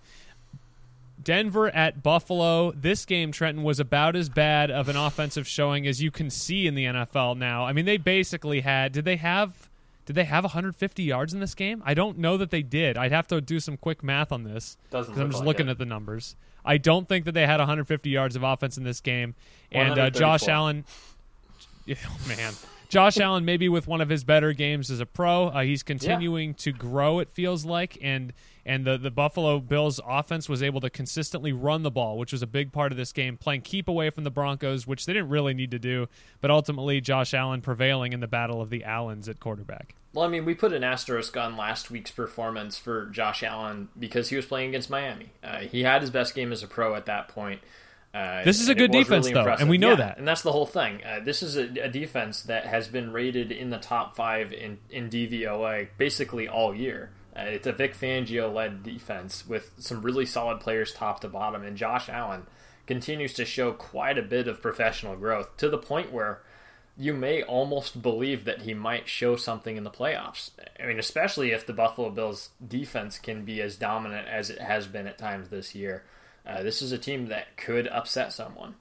Denver at Buffalo. This game, Trenton, was about as bad of an offensive showing as you can see in the N F L now. I mean, they basically had, did they have, did they have one hundred fifty yards in this game? I don't know that they did. I'd have to do some quick math on this because I'm just like looking it. at the numbers. I don't think that they had one hundred fifty yards of offense in this game. And uh, Josh Allen, oh, man, Josh Allen maybe with one of his better games as a pro. Uh, he's continuing yeah. to grow, it feels like, and and the, the Buffalo Bills offense was able to consistently run the ball, which was a big part of this game, playing keep away from the Broncos, which they didn't really need to do, but ultimately Josh Allen prevailing in the battle of the Allens at quarterback. Well, I mean, we put an asterisk on last week's performance for Josh Allen because he was playing against Miami. Uh, he had his best game as a pro at that point. Uh, this is a good defense, really though, impressive. and we know yeah, that. And that's the whole thing. Uh, this is a, a defense that has been rated in the top five in, in D V O A basically all year. Uh, it's a Vic Fangio-led defense with some really solid players top to bottom, and Josh Allen continues to show quite a bit of professional growth to the point where you may almost believe that he might show something in the playoffs. I mean, especially if the Buffalo Bills defense can be as dominant as it has been at times this year. Uh, this is a team that could upset someone.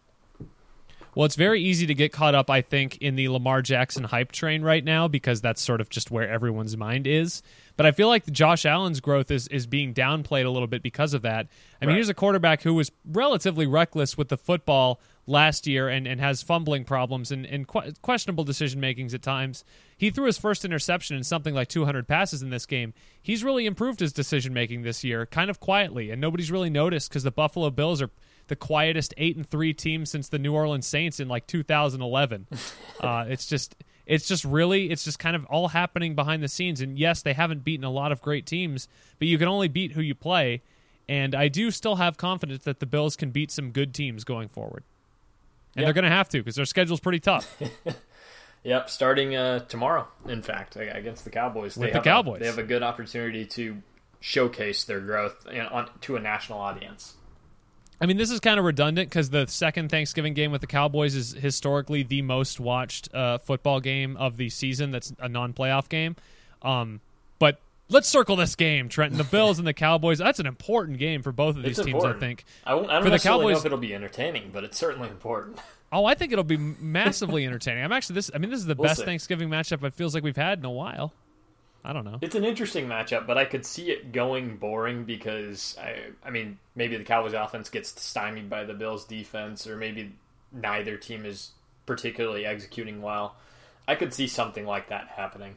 Well, it's very easy to get caught up, I think, in the Lamar Jackson hype train right now because that's sort of just where everyone's mind is. But I feel like Josh Allen's growth is, is being downplayed a little bit because of that. I right. mean, here's a quarterback who was relatively reckless with the football last year and, and has fumbling problems and, and que- questionable decision makings at times. He threw his first interception in something like two hundred passes in this game. He's really improved his decision making this year, kind of quietly, and nobody's really noticed because the Buffalo Bills are the quietest eight and three team since the New Orleans Saints in like two thousand eleven. uh, it's just, it's just really, it's just kind of all happening behind the scenes. And yes, they haven't beaten a lot of great teams, but you can only beat who you play. And I do still have confidence that the Bills can beat some good teams going forward. And yep. they're going to have to because their schedule's pretty tough. Yep, starting uh, tomorrow, in fact, against the Cowboys. With they the have Cowboys. A, they have a good opportunity to showcase their growth in, on, to a national audience. I mean, this is kind of redundant because the second Thanksgiving game with the Cowboys is historically the most watched uh, football game of the season. That's a non-playoff game. Um, but let's circle this game, Trenton. The Bills and the Cowboys. That's an important game for both of these it's teams, important. I think. I, won't, I don't for necessarily the Cowboys, know if it'll be entertaining, but it's certainly important. Oh, I think it'll be massively entertaining. I'm actually this. I mean, this is the we'll best see. Thanksgiving matchup it feels like we've had in a while. I don't know. It's an interesting matchup, but I could see it going boring because, I, I mean, maybe the Cowboys offense gets stymied by the Bills defense, or maybe neither team is particularly executing well. I could see something like that happening.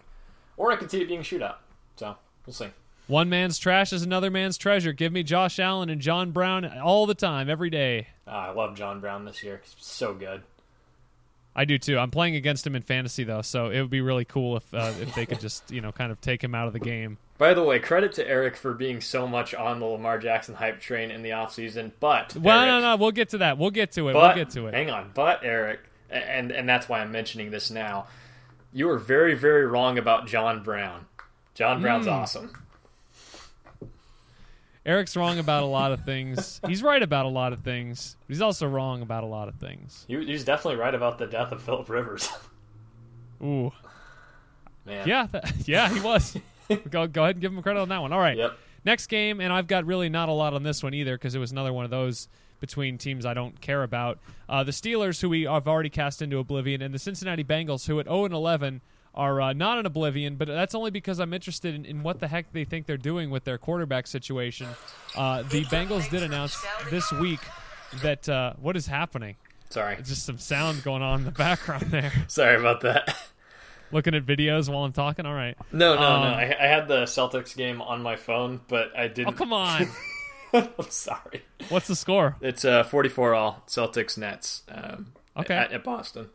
Or I could see it being a shootout. So, we'll see. One man's trash is another man's treasure. Give me Josh Allen and John Brown all the time, every day. Oh, I love John Brown this year. He's so good. I do, too. I'm playing against him in fantasy, though, so it would be really cool if uh, if they could just, you know, kind of take him out of the game. By the way, credit to Eric for being so much on the Lamar Jackson hype train in the offseason, but... Well, Eric, no, no, we'll get to that. We'll get to it. But, we'll get to it. Hang on. But, Eric, and, and that's why I'm mentioning this now, you were very, very wrong about John Brown. John Brown's mm. awesome. Eric's wrong about a lot of things. He's right about a lot of things. But he's also wrong about a lot of things. He, he's definitely right about the death of Phillip Rivers. Ooh. Man. Yeah, that, yeah, he was. Go, go ahead and give him credit on that one. All right. Yep. Next game, and I've got really not a lot on this one either because it was another one of those between teams I don't care about. Uh, the Steelers, who we have already cast into oblivion, and the Cincinnati Bengals, who at oh and eleven are uh, not in oblivion, but that's only because I'm interested in, in what the heck they think they're doing with their quarterback situation. Uh, the Bengals did announce this week that uh, – what is happening? Sorry. It's just some sound going on in the background there. Sorry about that. Looking at videos while I'm talking? All right. No, no, um, no. I, I had the Celtics game on my phone, but I didn't – Oh, come on. I'm sorry. What's the score? It's uh, forty-four all, Celtics Nets um, okay. at, at Boston.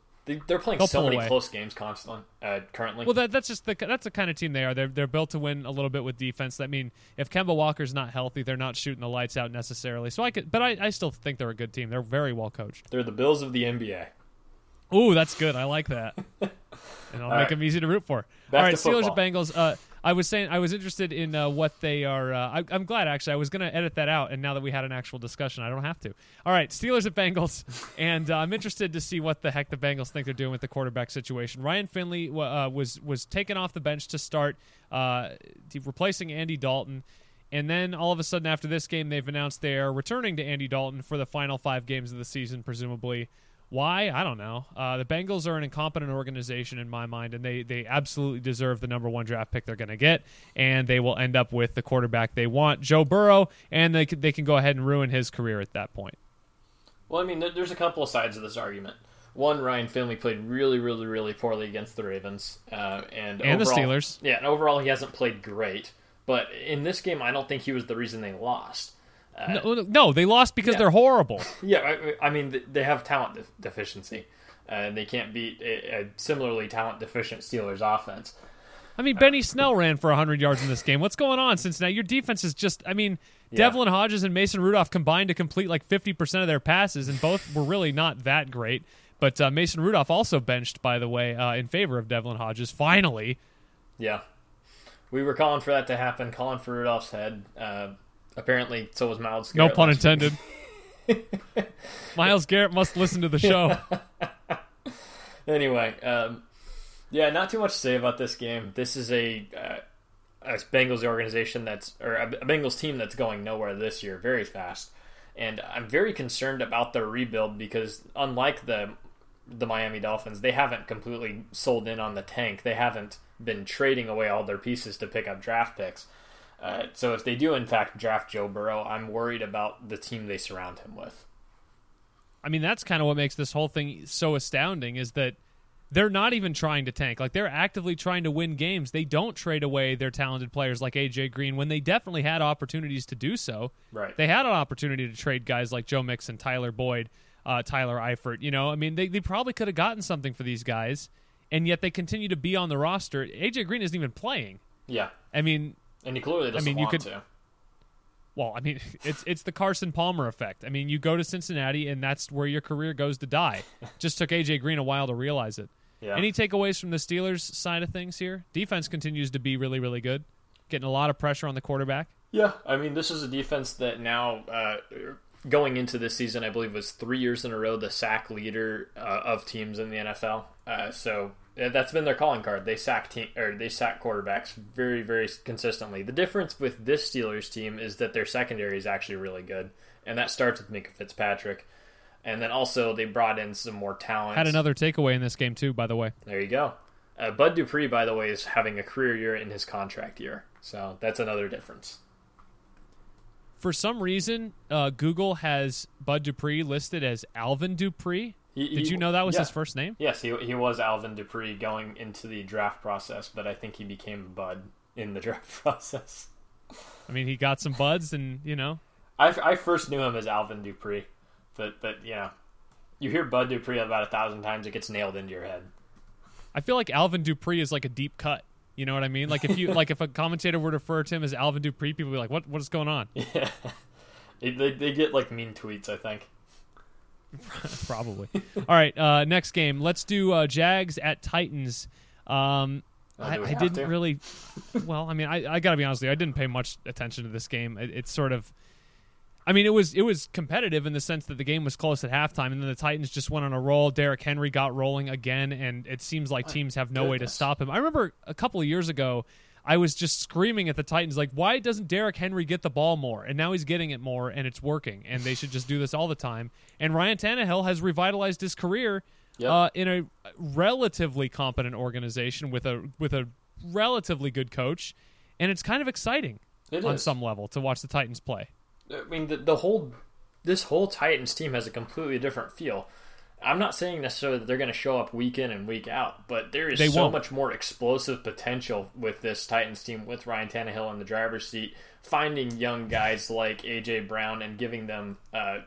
They're playing They'll so many away. close games constantly. Uh, currently, well, that, that's just the that's the kind of team they are. They're they're built to win a little bit with defense. I mean, if Kemba Walker's not healthy, they're not shooting the lights out necessarily. So I could, but I, I still think they're a good team. They're very well coached. They're the Bills of the N B A. Ooh, that's good. I like that, and I'll All make right. them easy to root for. Back All right, Steelers and Bengals. Uh, I was saying I was interested in uh, what they are. Uh, I, I'm glad, actually. I was going to edit that out, and now that we had an actual discussion, I don't have to. All right, Steelers at Bengals, and uh, I'm interested to see what the heck the Bengals think they're doing with the quarterback situation. Ryan Finley uh, was was taken off the bench to start, uh, replacing Andy Dalton, and then all of a sudden after this game, they've announced they are returning to Andy Dalton for the final five games of the season, presumably. Why? I don't know. Uh, the Bengals are an incompetent organization in my mind, and they, they absolutely deserve the number one draft pick they're going to get, and they will end up with the quarterback they want, Joe Burrow, and they can, they can go ahead and ruin his career at that point. Well, I mean, there's a couple of sides of this argument. One, Ryan Finley played really, really, really poorly against the Ravens. Uh, and and overall, the Steelers. Yeah, and overall he hasn't played great, but in this game I don't think he was the reason they lost. Uh, no, no, they lost because yeah. they're horrible. Yeah, I, I mean, they have talent de- deficiency. Uh, they can't beat a, a similarly talent-deficient Steelers offense. I mean, Benny uh, Snell ran for one hundred yards in this game. What's going on, Cincinnati? Your defense is just, I mean, yeah. Devlin Hodges and Mason Rudolph combined to complete like fifty percent of their passes, and both were really not that great. But uh, Mason Rudolph also benched, by the way, uh, in favor of Devlin Hodges, finally. Yeah. We were calling for that to happen, calling for Rudolph's head. Uh Apparently, so was Myles Garrett. No pun intended. Myles Garrett must listen to the show. Anyway, um, yeah, not too much to say about this game. This is a, uh, a Bengals organization that's, or a Bengals team that's going nowhere this year very fast. And I'm very concerned about their rebuild because, unlike the the Miami Dolphins, they haven't completely sold in on the tank. They haven't been trading away all their pieces to pick up draft picks. Uh, so if they do, in fact, draft Joe Burrow, I'm worried about the team they surround him with. I mean, that's kind of what makes this whole thing so astounding is that they're not even trying to tank. Like, they're actively trying to win games. They don't trade away their talented players like A J. Green when they definitely had opportunities to do so. Right. They had an opportunity to trade guys like Joe Mixon, Tyler Boyd, uh, Tyler Eifert. You know, I mean, they, they probably could have gotten something for these guys, and yet they continue to be on the roster. A J. Green isn't even playing. Yeah. I mean... And he clearly doesn't I mean, want you could, to. Well, I mean, it's it's the Carson Palmer effect. I mean, you go to Cincinnati, and that's where your career goes to die. Just took A J. Green a while to realize it. Yeah. Any takeaways from the Steelers' side of things here? Defense continues to be really, really good. Getting a lot of pressure on the quarterback. Yeah, I mean, this is a defense that now, uh, going into this season, I believe was three years in a row, the sack leader uh, of teams in the N F L. Uh, so... That's been their calling card. They sack team, or they sack quarterbacks very, very consistently. The difference with this Steelers team is that their secondary is actually really good, and that starts with Minkah Fitzpatrick. And then also they brought in some more talent. Had another takeaway in this game too, by the way. There you go. Uh, Bud Dupree, by the way, is having a career year in his contract year, so that's another difference. For some reason, uh, Google has Bud Dupree listed as Alvin Dupree. He, Did he, you know that was yeah. his first name? Yes, he he was Alvin Dupree going into the draft process, but I think he became Bud in the draft process. I mean, he got some buds, and, you know. I, I first knew him as Alvin Dupree, but, but you know, you hear Bud Dupree about a thousand times, it gets nailed into your head. I feel like Alvin Dupree is like a deep cut. You know what I mean? Like if you like if a commentator were to refer to him as Alvin Dupree, people would be like, "What? What is going on?" Yeah, they they get like mean tweets. I think probably. All right, uh, next game. Let's do uh, Jags at Titans. Um, oh, I, I didn't to? really. Well, I mean, I, I gotta be honest with you. I didn't pay much attention to this game. It, it's sort of. I mean, it was it was competitive in the sense that the game was close at halftime, and then the Titans just went on a roll. Derrick Henry got rolling again, and it seems like teams have no Goodness. way to stop him. I remember a couple of years ago, I was just screaming at the Titans, like, why doesn't Derrick Henry get the ball more? And now he's getting it more, and it's working, and they should just do this all the time. And Ryan Tannehill has revitalized his career yep. uh, in a relatively competent organization with a with a relatively good coach, and it's kind of exciting it on is. some level to watch the Titans play. I mean, the, the whole, this whole Titans team has a completely different feel. I'm not saying necessarily that they're going to show up week in and week out, but there is they so won't. much more explosive potential with this Titans team, with Ryan Tannehill in the driver's seat, finding young guys like A J Brown and giving them uh,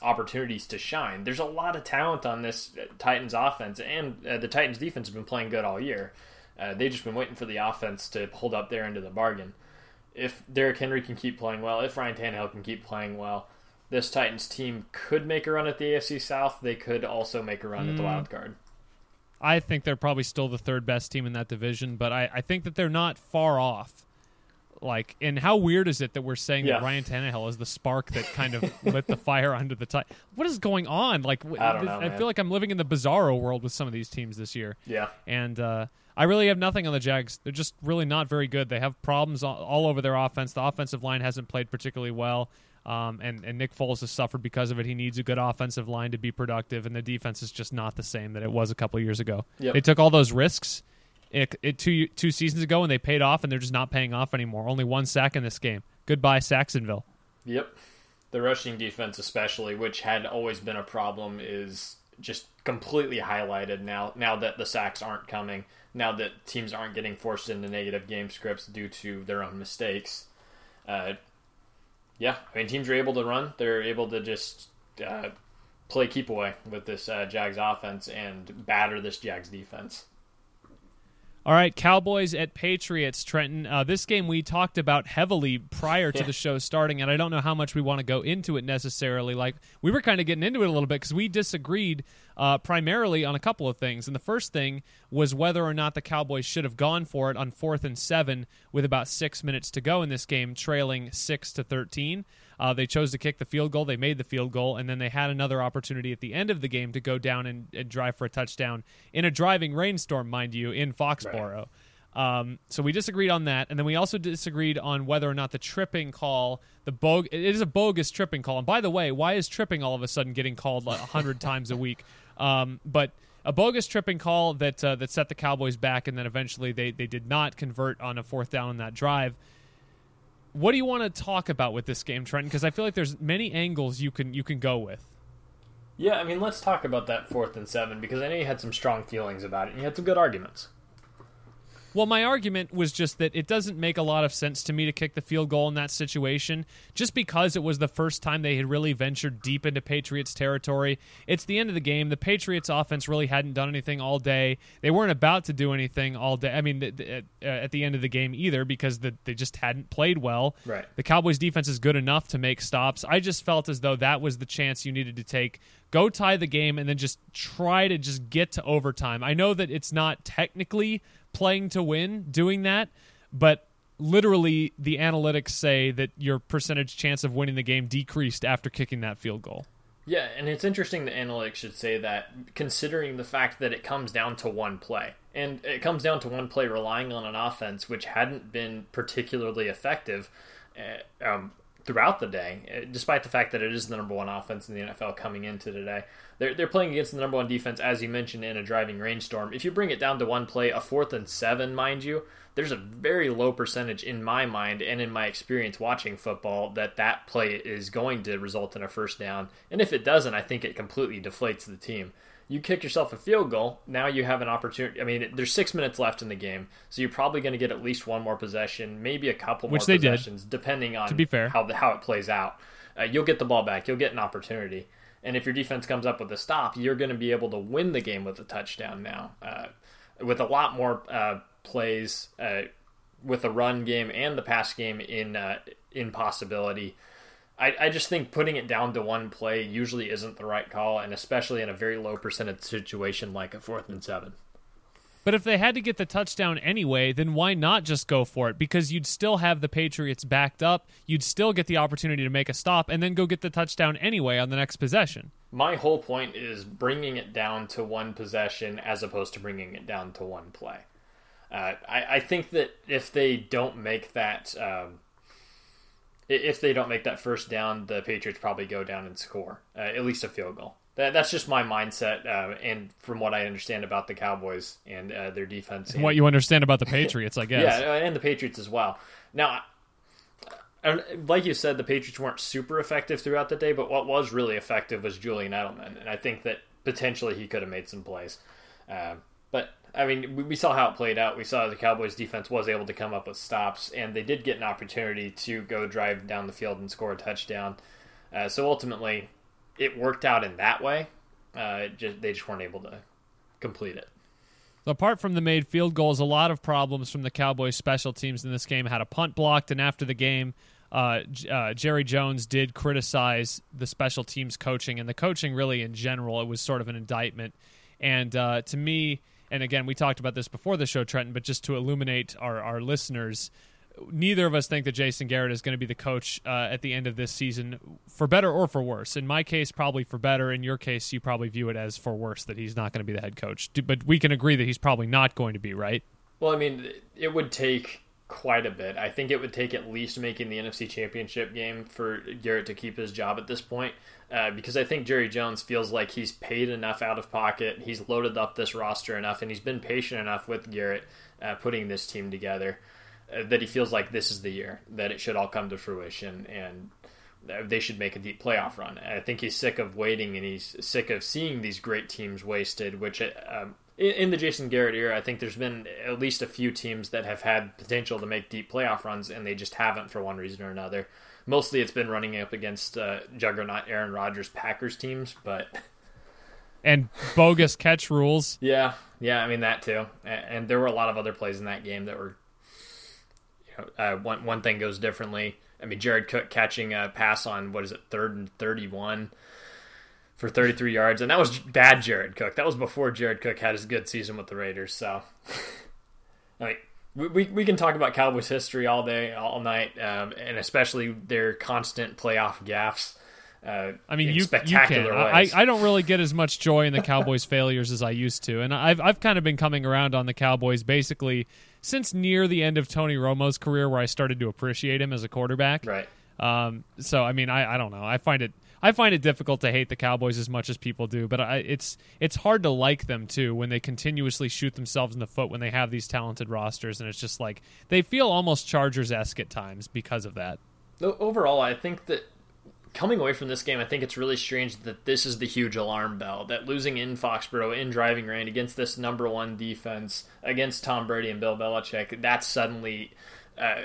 opportunities to shine. There's a lot of talent on this Titans offense, and uh, the Titans defense has been playing good all year. Uh, they've just been waiting for the offense to hold up their end of the bargain. If Derrick Henry can keep playing well, if Ryan Tannehill can keep playing well, this Titans team could make a run at the A F C South. They could also make a run mm. at the wild card. I think they're probably still the third best team in that division, but I, I think that they're not far off. Like, and how weird is it that we're saying yeah. that Ryan Tannehill is the spark that kind of lit the fire under the Titans? What is going on? Like, I, don't know, I feel like I'm living in the bizarro world with some of these teams this year. Yeah, and uh, I really have nothing on the Jags. They're just really not very good. They have problems all over their offense. The offensive line hasn't played particularly well, um, and and Nick Foles has suffered because of it. He needs a good offensive line to be productive, and the defense is just not the same that it was a couple of years ago. Yep. They took all those risks. It, it two two seasons ago, and they paid off, and they're just not paying off anymore. Only one sack in this game. Goodbye, Saxonville. Yep. The rushing defense especially, which had always been a problem, is just completely highlighted now, now that the sacks aren't coming, now that teams aren't getting forced into negative game scripts due to their own mistakes. Uh, yeah, I mean, teams are able to run. They're able to just uh, play keep away with this uh, Jags offense and batter this Jags defense. All right, Cowboys at Patriots, Trenton. Uh, this game we talked about heavily prior to yeah. the show starting, and I don't know how much we want to go into it necessarily. Like, we were kind of getting into it a little bit because we disagreed uh, primarily on a couple of things. And the first thing was whether or not the Cowboys should have gone for it on fourth and seven with about six minutes to go in this game, trailing six to thirteen. Uh, they chose to kick the field goal. They made the field goal, and then they had another opportunity at the end of the game to go down and, and drive for a touchdown in a driving rainstorm, mind you, in Foxborough. Right. Um, so we disagreed on that, and then we also disagreed on whether or not the tripping call, the bog- it is a bogus tripping call. And by the way, why is tripping all of a sudden getting called like one hundred times a week? Um, but a bogus tripping call that uh, that set the Cowboys back, and then eventually they, they did not convert on a fourth down on that drive. What do you want to talk about with this game, Trenton? Because I feel like there's many angles you can you can go with. Yeah, I mean, let's talk about that fourth and seven, because I know you had some strong feelings about it, and you had some good arguments. Well, my argument was just that it doesn't make a lot of sense to me to kick the field goal in that situation, just because it was the first time they had really ventured deep into Patriots territory. It's the end of the game. The Patriots offense really hadn't done anything all day. They weren't about to do anything all day. I mean, th- th- at the end of the game either, because the- they just hadn't played well. Right. The Cowboys defense is good enough to make stops. I just felt as though that was the chance you needed to take. Go tie the game and then just try to just get to overtime. I know that it's not technically playing to win doing that, but literally the analytics say that your percentage chance of winning the game decreased after kicking that field goal. Yeah, and it's interesting that analytics should say that, considering the fact that it comes down to one play. And it comes down to one play relying on an offense which hadn't been particularly effective uh, um, throughout the day, despite the fact that it is the number one offense in the N F L coming into today. They're they're playing against the number one defense, as you mentioned, in a driving rainstorm. If you bring it down to one play, a fourth and seven, mind you, there's a very low percentage in my mind and in my experience watching football that that play is going to result in a first down. And if it doesn't, I think it completely deflates the team. You kick yourself a field goal, now you have an opportunity. I mean, there's six minutes left in the game, so you're probably going to get at least one more possession, maybe a couple Which more possessions, did. depending on to be fair. how the, how it plays out. Uh, you'll get the ball back. You'll get an opportunity. And if your defense comes up with a stop, you're going to be able to win the game with a touchdown now. Uh, with a lot more uh, plays, uh, with the run game and the pass game in, uh, in possibility, I, I just think putting it down to one play usually isn't the right call, and especially in a very low percentage situation like a fourth and seven. But if they had to get the touchdown anyway, then why not just go for it? Because you'd still have the Patriots backed up, you'd still get the opportunity to make a stop, and then go get the touchdown anyway on the next possession. My whole point is bringing it down to one possession as opposed to bringing it down to one play. Uh, I, I think that if they don't make that... Um, If they don't make that first down, the Patriots probably go down and score, uh, at least a field goal. That, that's just my mindset, uh, and from what I understand about the Cowboys and uh, their defense. And, and what you understand about the Patriots, I guess. Yeah, and the Patriots as well. Now, like you said, the Patriots weren't super effective throughout the day, but what was really effective was Julian Edelman, and I think that potentially he could have made some plays. Uh, but... I mean, we saw how it played out. We saw the Cowboys' defense was able to come up with stops, and they did get an opportunity to go drive down the field and score a touchdown. Uh, so ultimately, it worked out in that way. Uh, just, they just weren't able to complete it. Apart from the made field goals, a lot of problems from the Cowboys' special teams in this game had a punt blocked, and after the game, uh, uh, Jerry Jones did criticize the special teams coaching, and the coaching really in general. It was sort of an indictment. And uh, to me... And again, we talked about this before the show, Trenton, but just to illuminate our, our listeners, neither of us think that Jason Garrett is going to be the coach uh, at the end of this season, for better or for worse. In my case, probably for better. In your case, you probably view it as for worse that he's not going to be the head coach. But we can agree that he's probably not going to be, right? Well, I mean, it would take quite a bit. I think it would take at least making the N F C Championship game for Garrett to keep his job at this point, uh, because I think Jerry Jones feels like he's paid enough out of pocket, he's loaded up this roster enough, and he's been patient enough with Garrett uh, putting this team together uh, that he feels like this is the year, that it should all come to fruition, and they should make a deep playoff run. I think he's sick of waiting, and he's sick of seeing these great teams wasted, which... Um, In the Jason Garrett era, I think there's been at least a few teams that have had potential to make deep playoff runs, and they just haven't for one reason or another. Mostly it's been running up against uh, juggernaut Aaron Rodgers Packers teams, but... And bogus catch rules. Yeah, yeah, I mean, that too. And there were a lot of other plays in that game that were... You know, uh, one, one thing goes differently. I mean, Jared Cook catching a pass on, what is it, third and thirty-one... for thirty-three yards, and that was bad Jared Cook. That was before Jared Cook had his good season with the Raiders. So, I mean, we, we we can talk about Cowboys history all day, all night, um, and especially their constant playoff gaffes. Uh, I mean, in you, spectacular you can. Ways. I, I don't really get as much joy in the Cowboys' failures as I used to, and I've I've kind of been coming around on the Cowboys basically since near the end of Tony Romo's career, where I started to appreciate him as a quarterback. Right. Um. So, I mean, I I don't know. I find it. I find it difficult to hate the Cowboys as much as people do, but I, it's it's hard to like them, too, when they continuously shoot themselves in the foot when they have these talented rosters, and it's just like they feel almost Chargers-esque at times because of that. Overall, I think that coming away from this game, I think it's really strange that this is the huge alarm bell, that losing in Foxborough, in driving range, against this number one defense, against Tom Brady and Bill Belichick, that's suddenly... Uh,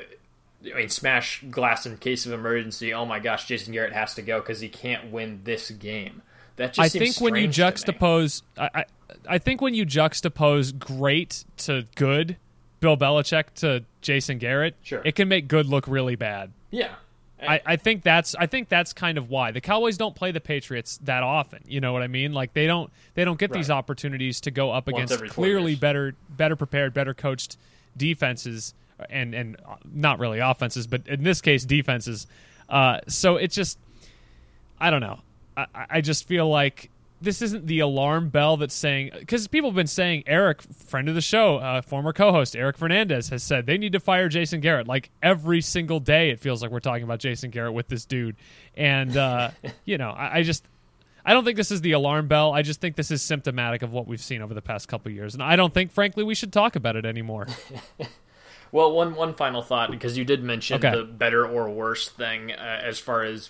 I mean, smash glass in case of emergency. Oh my gosh, Jason Garrett has to go because he can't win this game. That just I seems think when you juxtapose, I, I I think when you juxtapose great to good, Bill Belichick to Jason Garrett, sure. It can make good look really bad. Yeah, I, I think that's I think that's kind of why the Cowboys don't play the Patriots that often. You know what I mean? Like they don't they don't get right. these opportunities to go up Once against clearly years. better better prepared, better coached defenses. And and not really offenses, but in this case, defenses. Uh, so it's just, I don't know. I, I just feel like this isn't the alarm bell that's saying, because people have been saying, Eric, friend of the show, uh, former co-host Eric Fernandez has said they need to fire Jason Garrett. Like every single day, it feels like we're talking about Jason Garrett with this dude. And, uh, you know, I, I just... I don't think this is the alarm bell. I just think this is symptomatic of what we've seen over the past couple of years. And I don't think, frankly, we should talk about it anymore. Well, one one final thought, because you did mention okay. the better or worse thing uh, as far as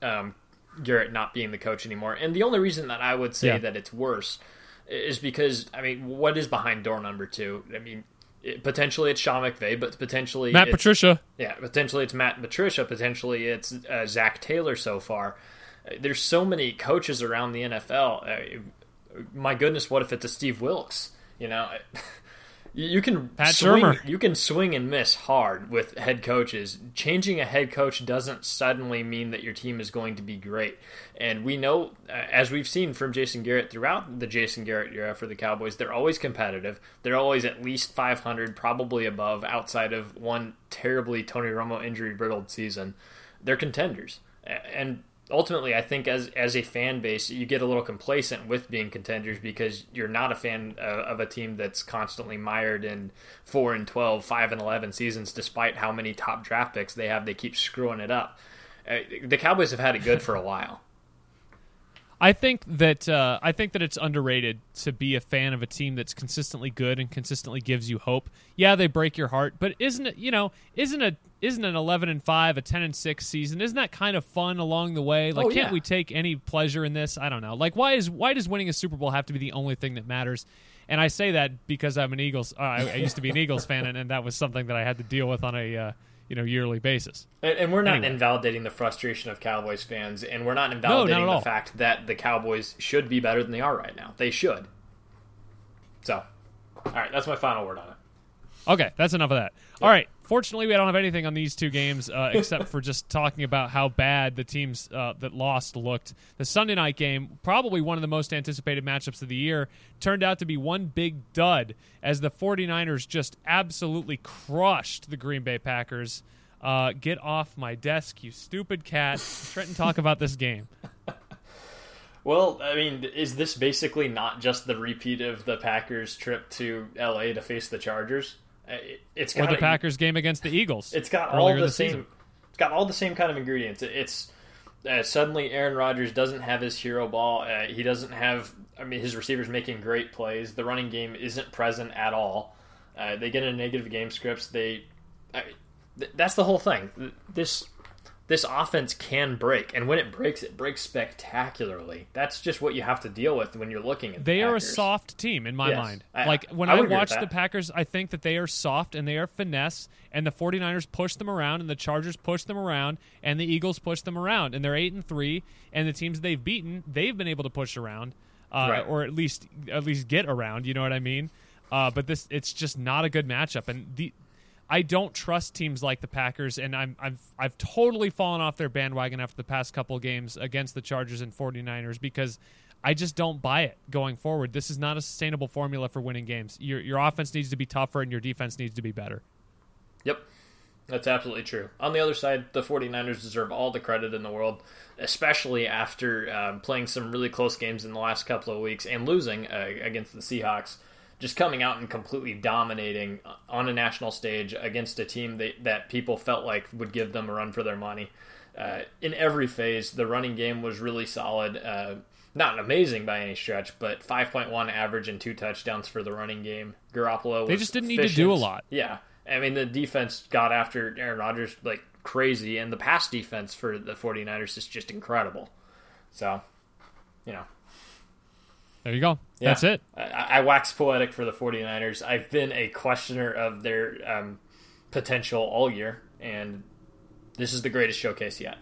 um, Garrett not being the coach anymore. And the only reason that I would say yeah. that it's worse is because, I mean, what is behind door number two? I mean, it, potentially it's Sean McVay, but potentially Matt it's, Patricia. Yeah, potentially it's Matt and Patricia. Potentially it's uh, Zach Taylor so far. There's so many coaches around the N F L. Uh, my goodness, what if it's a Steve Wilkes? You know, you can Pat swing, Shermer. You can swing and miss hard with head coaches. Changing a head coach doesn't suddenly mean that your team is going to be great. And we know, uh, as we've seen from Jason Garrett throughout the Jason Garrett era for the Cowboys, they're always competitive. They're always at least five hundred, probably above, outside of one terribly Tony Romo injury-riddled season. They're contenders. And ultimately, I think as as a fan base, you get a little complacent with being contenders because you're not a fan of a team that's constantly mired in four and twelve, five and eleven seasons, despite how many top draft picks they have. They keep screwing it up. The Cowboys have had it good for a while. I think that uh, I think that it's underrated to be a fan of a team that's consistently good and consistently gives you hope. Yeah, they break your heart, but isn't it, you know, isn't a isn't an eleven and five, a ten and six season? Isn't that kind of fun along the way? Like, oh, yeah. Can't we take any pleasure in this? I don't know. Like, why is why does winning a Super Bowl have to be the only thing that matters? And I say that because I'm an Eagles. Uh, I, I used to be an Eagles fan, and, and that was something that I had to deal with on a. Uh, you know, yearly basis. And, and we're not anyway. invalidating the frustration of Cowboys fans, and we're not invalidating no, not the fact that the Cowboys should be better than they are right now. They should. So, all right, that's my final word on it. Okay, that's enough of that. Yeah. All right, fortunately, we don't have anything on these two games uh, except for just talking about how bad the teams uh, that lost looked. The Sunday night game, probably one of the most anticipated matchups of the year, turned out to be one big dud as the 49ers just absolutely crushed the Green Bay Packers. Uh, get off my desk, you stupid cat. Trenton, talk about this game. Well, I mean, is this basically not just the repeat of the Packers' trip to L A to face the Chargers? It's got or the a, Packers game against the Eagles. It's got all the same. Season. It's got all the same kind of ingredients. It, it's uh, suddenly Aaron Rodgers doesn't have his hero ball. Uh, he doesn't have. I mean, his receivers making great plays. The running game isn't present at all. Uh, they get into negative game scripts. They. I, th- that's the whole thing. This this offense can break, and when it breaks, it breaks spectacularly. That's just what you have to deal with when you're looking at the They Packers. Are a soft team in my yes, mind. I, like when I, I watch the Packers, I think that they are soft and they are finesse, and the 49ers push them around, and the Chargers push them around, and the Eagles push them around, and they're eight and three, and the teams they've beaten, they've been able to push around, uh, right. or at least at least get around, you know what I mean? Uh, but this it's just not a good matchup, and the I don't trust teams like the Packers, and I'm, I've I've totally fallen off their bandwagon after the past couple of games against the Chargers and 49ers because I just don't buy it going forward. This is not a sustainable formula for winning games. Your your offense needs to be tougher, and your defense needs to be better. Yep, that's absolutely true. On the other side, the 49ers deserve all the credit in the world, especially after um, playing some really close games in the last couple of weeks and losing uh, against the Seahawks. Just coming out and completely dominating on a national stage against a team that, that people felt like would give them a run for their money. Uh, in every phase, the running game was really solid. Uh, not amazing by any stretch, but five point one average and two touchdowns for the running game. Garoppolo was They just didn't efficient. Need to do a lot. Yeah. I mean, the defense got after Aaron Rodgers like crazy, and the pass defense for the 49ers is just incredible. So, you know. There you go. Yeah. That's it. I, I wax poetic for the 49ers. I've been a questioner of their um, potential all year, and this is the greatest showcase yet.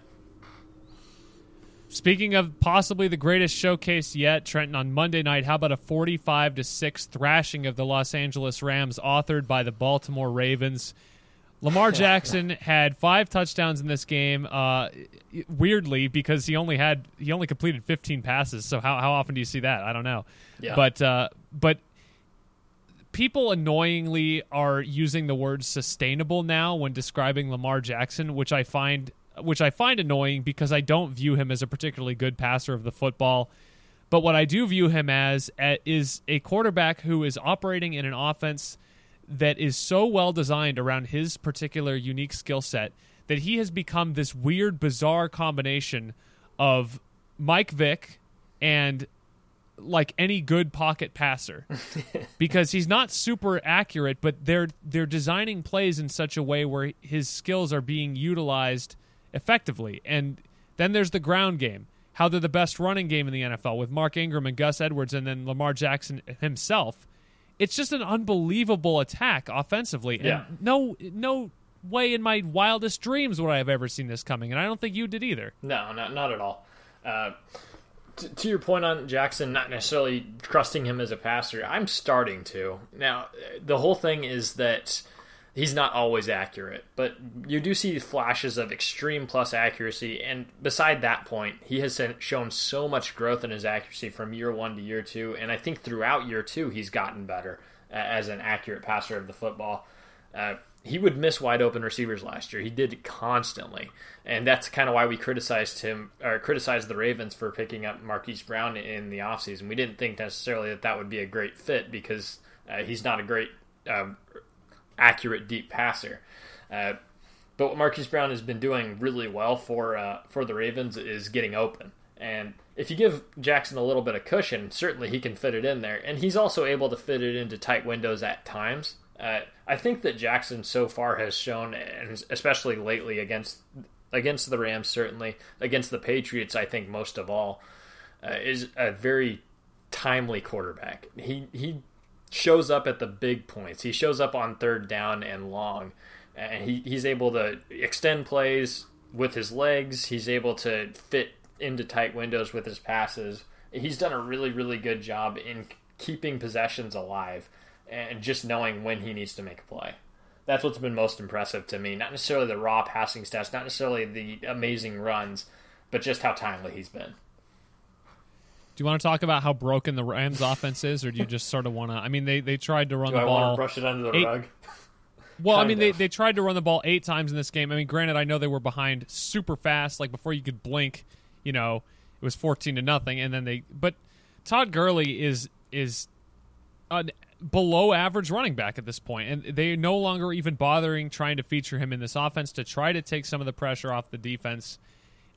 Speaking of possibly the greatest showcase yet, Trenton, on Monday night, how about a forty-five to six thrashing of the Los Angeles Rams authored by the Baltimore Ravens? Lamar Jackson had five touchdowns in this game. Uh, weirdly, because he only had he only completed fifteen passes. So how how often do you see that? I don't know. Yeah. But uh, but people annoyingly are using the word sustainable now when describing Lamar Jackson, which I find which I find annoying because I don't view him as a particularly good passer of the football. But what I do view him as uh, is a quarterback who is operating in an offense that is so well designed around his particular unique skill set that he has become this weird, bizarre combination of Mike Vick and like any good pocket passer because he's not super accurate, but they're, they're designing plays in such a way where his skills are being utilized effectively. And then there's the ground game. how they're the best running game in the N F L with Mark Ingram and Gus Edwards and then Lamar Jackson himself. It's just an unbelievable attack offensively. Yeah. And no, no way in my wildest dreams would I have ever seen this coming, and I don't think you did either. No, not, not at all. Uh, t- to your point on Jackson, not necessarily trusting him as a passer, I'm starting to. Now, the whole thing is that he's not always accurate, but you do see flashes of extreme plus accuracy, and beside that point, he has shown so much growth in his accuracy from year one to year two, and I think throughout year two, he's gotten better uh, as an accurate passer of the football. Uh, he would miss wide open receivers last year. He did it constantly. And that's kind of why we criticized him or criticized the Ravens for picking up Marquise Brown in the offseason. We didn't think necessarily that that would be a great fit because uh, he's not a great um, accurate deep passer. Uh, but what Marquise Brown has been doing really well for, uh, for the Ravens is getting open. And if you give Jackson a little bit of cushion, certainly he can fit it in there. And he's also able to fit it into tight windows at times. Uh, I think that Jackson so far has shown, and especially lately against against the Rams, certainly, against the Patriots, I think most of all, uh, is a very timely quarterback. He he shows up at the big points. He shows up on third down and long, and he, he's able to extend plays with his legs. He's able to fit into tight windows with his passes. He's done a really, really good job in keeping possessions alive and just knowing when he needs to make a play. That's what's been most impressive to me. Not necessarily the raw passing stats, not necessarily the amazing runs, but just how timely he's been. Do you want to talk about how broken the Rams offense is, or do you just sort of want to... I mean, they, they tried to run do the I ball... Do I want to brush it under the eight, rug? Well, I mean, they, they tried to run the ball eight times in this game. I mean, granted, I know they were behind super fast. Like, before you could blink, you know, it was fourteen to nothing, and then they... But Todd Gurley is... is an below average running back at this point, and they're no longer even bothering trying to feature him in this offense to try to take some of the pressure off the defense.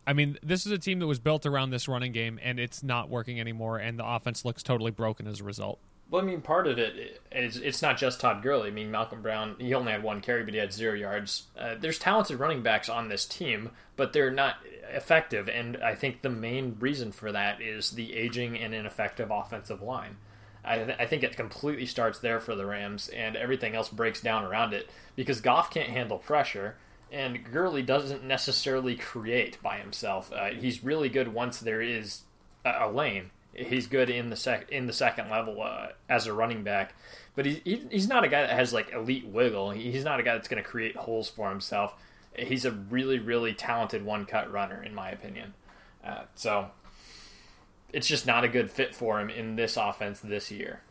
I mean, this is a team that was built around this running game, and it's not working anymore, and the offense looks totally broken as a result. Well, I mean, part of it is it's not just Todd Gurley. I mean, Malcolm Brown, he only had one carry, but he had zero yards. Uh, there's talented running backs on this team, but they're not effective, and I think the main reason for that is the aging and ineffective offensive line. I, th- I think it completely starts there for the Rams, and everything else breaks down around it because Goff can't handle pressure, and Gurley doesn't necessarily create by himself. Uh, he's really good once there is a, a lane. He's good in the sec- in the second level uh, as a running back, but he, he he's not a guy that has like elite wiggle. He, he's not a guy that's going to create holes for himself. He's a really, really talented one-cut runner, in my opinion. Uh, so... It's just not a good fit for him in this offense this year.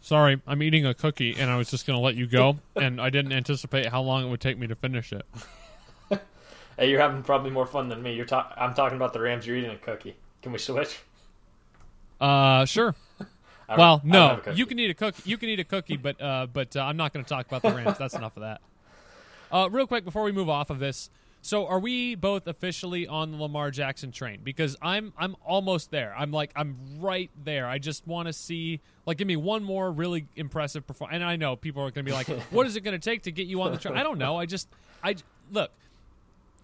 Sorry, I'm eating a cookie, and I was just going to let you go, and I didn't anticipate how long it would take me to finish it. Hey, you're having probably more fun than me. You're ta- I'm talking about the Rams. You're eating a cookie. Can we switch? Uh, sure. Well, no, you can eat a cookie. You can eat a cookie, but uh, but uh, I'm not going to talk about the Rams. That's enough of that. Uh, real quick before we move off of this. So are we both officially on the Lamar Jackson train? Because I'm I'm almost there. I'm like I'm right there. I just want to see, like, give me one more really impressive performance. And I know people are going to be like, what is it going to take to get you on the train? I don't know. I just I look.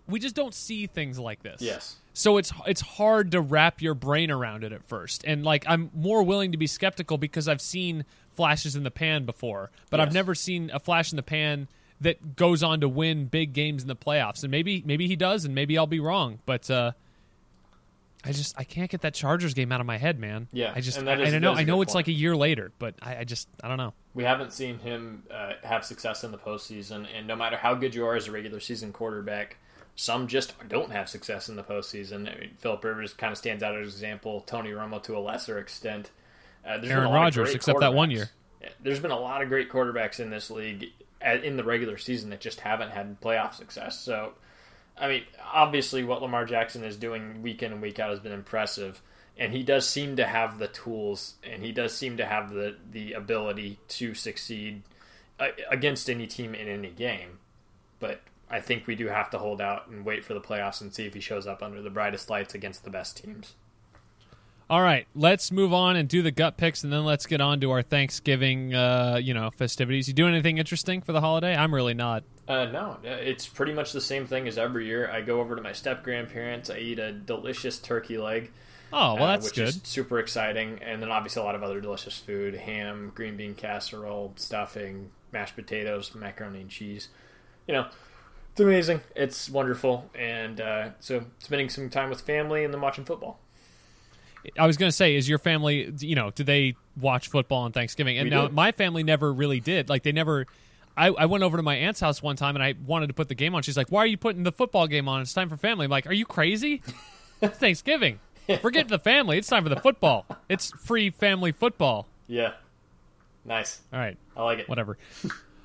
We just don't see things like this. Yes. So it's it's hard to wrap your brain around it at first. And like I'm more willing to be skeptical because I've seen flashes in the pan before, but yes. I've never seen a flash in the pan that goes on to win big games in the playoffs. And maybe maybe he does, and maybe I'll be wrong. But uh, I just I can't get that Chargers game out of my head, man. Yeah, I just and that is, I don't know. I know it's point. like a year later, but I, I just I don't know. We haven't seen him uh, have success in the postseason, and no matter how good you are as a regular season quarterback, some just don't have success in the postseason. I mean, Philip Rivers kind of stands out as an example. Tony Romo to a lesser extent. Uh, Aaron Rodgers, except that one year. There's been a lot of great quarterbacks in this league in the regular season that just haven't had playoff success. So, I mean, obviously what Lamar Jackson is doing week in and week out has been impressive, and he does seem to have the tools, and he does seem to have the, the ability to succeed against any team in any game. But I think we do have to hold out and wait for the playoffs and see if he shows up under the brightest lights against the best teams. All right, let's move on and do the gut picks, and then let's get on to our Thanksgiving, uh, you know, festivities. You doing anything interesting for the holiday? I'm really not. Uh, no, it's pretty much the same thing as every year. I go over to my step-grandparents, I eat a delicious turkey leg. Oh, well, that's uh, which good. Which is super exciting, and then obviously a lot of other delicious food, ham, green bean casserole, stuffing, mashed potatoes, macaroni and cheese. You know, it's amazing, it's wonderful, and uh, so spending some time with family and then watching football. I was going to say, is your family, you know, do they watch football on Thanksgiving? And we now do. My family never really did. Like, they never... I, I went over to my aunt's house one time, and I wanted to put the game on. She's like, why are you putting the football game on? It's time for family. I'm like, are you crazy? It's Thanksgiving. Forget the family. It's time for the football. It's free family football. Yeah. Nice. All right. I like it. Whatever.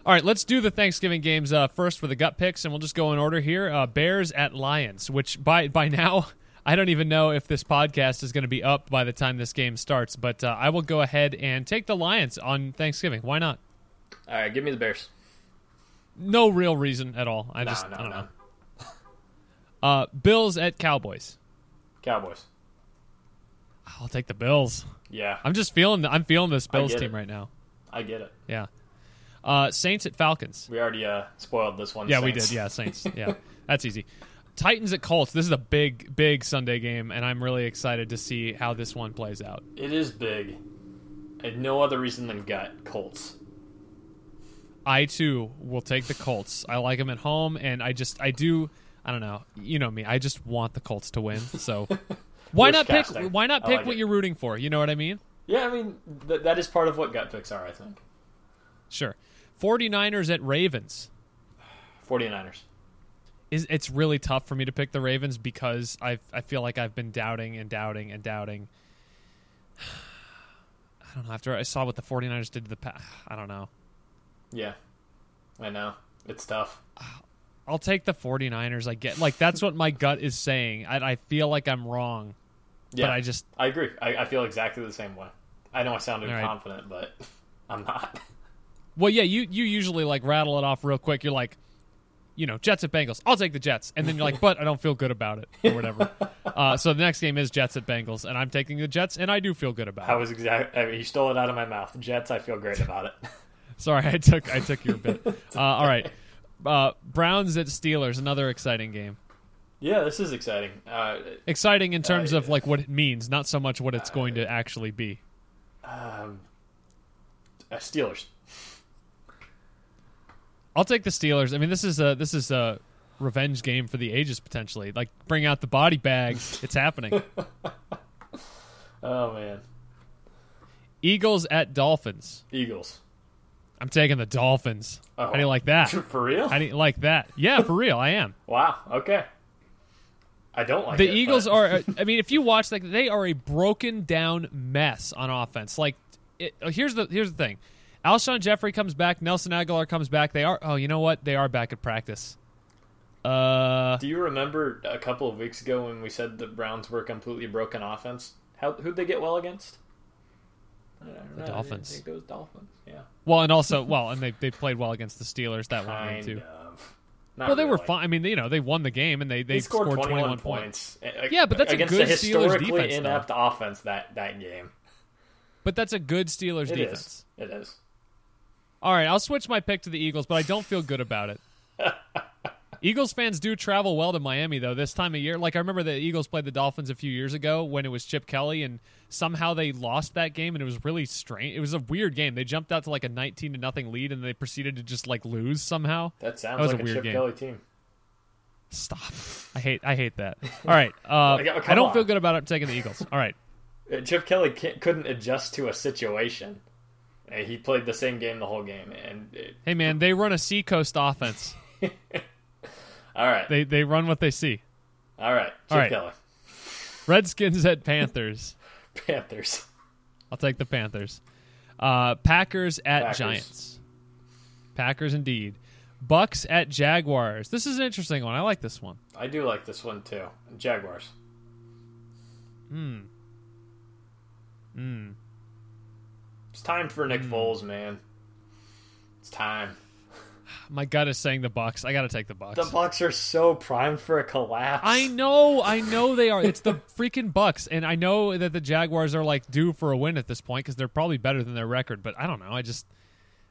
All right, let's do the Thanksgiving games uh, first for the gut picks, and we'll just go in order here. Uh, Bears at Lions, which by by now, I don't even know if this podcast is going to be up by the time this game starts, but uh, I will go ahead and take the Lions on Thanksgiving. Why not? All right, give me the Bears. No real reason at all. I no, just no, I don't no. know. Uh, Bills at Cowboys. Cowboys. I'll take the Bills. Yeah. I'm just feeling the, I'm feeling this Bills team it. right now. I get it. Yeah. Uh, Saints at Falcons. We already uh, spoiled this one. Yeah, Saints. we did. Yeah, Saints. Yeah. That's easy. Titans at Colts. This is a big, big Sunday game, and I'm really excited to see how this one plays out. It is big. I had no other reason than gut. Colts. I, too, will take the Colts. I like them at home, and I just, I do, I don't know. You know me. I just want the Colts to win, so why not pick Why not pick what you're rooting for? You know what I mean? Yeah, I mean, th- that is part of what gut picks are, I think. Sure. forty-niners at Ravens. forty-niners. Is It's really tough for me to pick the Ravens because I I feel like I've been doubting and doubting and doubting. I don't know. After I saw what the forty-niners did to the past, I don't know. Yeah, I know. It's tough. I'll take the forty-niners. I get like that's what my gut is saying. I, I feel like I'm wrong, yeah, but I just I agree. I, I feel exactly the same way. I know I sounded right. confident, but I'm not. Well, yeah, you you usually like rattle it off real quick. You're like, you know, Jets at Bengals. I'll take the Jets, and then you're like, but I don't feel good about it or whatever. uh, so the next game is Jets at Bengals, and I'm taking the Jets, and I do feel good about it. I was exactly. I mean, you stole it out of my mouth. Jets, I feel great about it. Sorry, I took I took your bit. Uh, all right, uh, Browns at Steelers, another exciting game. Yeah, this is exciting. Uh, exciting in terms uh, of like what it means, not so much what it's uh, going to actually be. Um, uh, Steelers. I'll take the Steelers. I mean, this is a this is a revenge game for the ages potentially. Like, bring out the body bag. It's happening. Oh man. Eagles at Dolphins. Eagles. I'm taking the Dolphins. Oh, how do you like that? For real? How do you like that? Yeah, for real, I am. Wow, okay. I don't like that. The it, Eagles but. are, I mean, if you watch, like, they are a broken-down mess on offense. Like, it, here's the here's the thing. Alshon Jeffrey comes back. Nelson Aguilar comes back. They are, oh, you know what? They are back at practice. Uh, do you remember a couple of weeks ago when we said the Browns were completely broken offense? How, who'd they get well against? I don't know. The Dolphins. I think it was Dolphins, yeah. Well, and also, well, and they, they played well against the Steelers that kind one too. Of. Not well, they really. were fine. I mean, they, you know, they won the game and they, they, they scored, scored twenty-one points. points. Yeah, but that's against a good a historically Steelers defense. Historically inept though. offense that, that game. But that's a good Steelers it defense. Is. It is. All right, I'll switch my pick to the Eagles, but I don't feel good about it. Eagles fans do travel well to Miami, though, this time of year. Like, I remember the Eagles played the Dolphins a few years ago when it was Chip Kelly, and somehow they lost that game, and it was really strange. It was a weird game. They jumped out to, like, a nineteen to nothing lead, and they proceeded to just, like, lose somehow. That sounds that was like a, weird a Chip game. Kelly team. Stop. I hate I hate that. All right. Uh, well, I don't on. feel good about it taking the Eagles. All right. Chip Kelly can't, couldn't adjust to a situation. He played the same game the whole game. And it, hey, man, they run a Seacoast offense. All right. They they run what they see. All right. Chip All right. Kelly. Redskins at Panthers. Panthers. I'll take the Panthers. Uh, Packers at Packers. Giants. Packers indeed. Bucks at Jaguars. This is an interesting one. I like this one. I do like this one too. Jaguars. Hmm. Hmm. It's time for Nick mm. Foles, man. It's time. My gut is saying the Bucs. I got to take the Bucs. The Bucs are so primed for a collapse. I know. I know they are. It's the freaking Bucs. And I know that the Jaguars are like due for a win at this point because they're probably better than their record. But I don't know. I just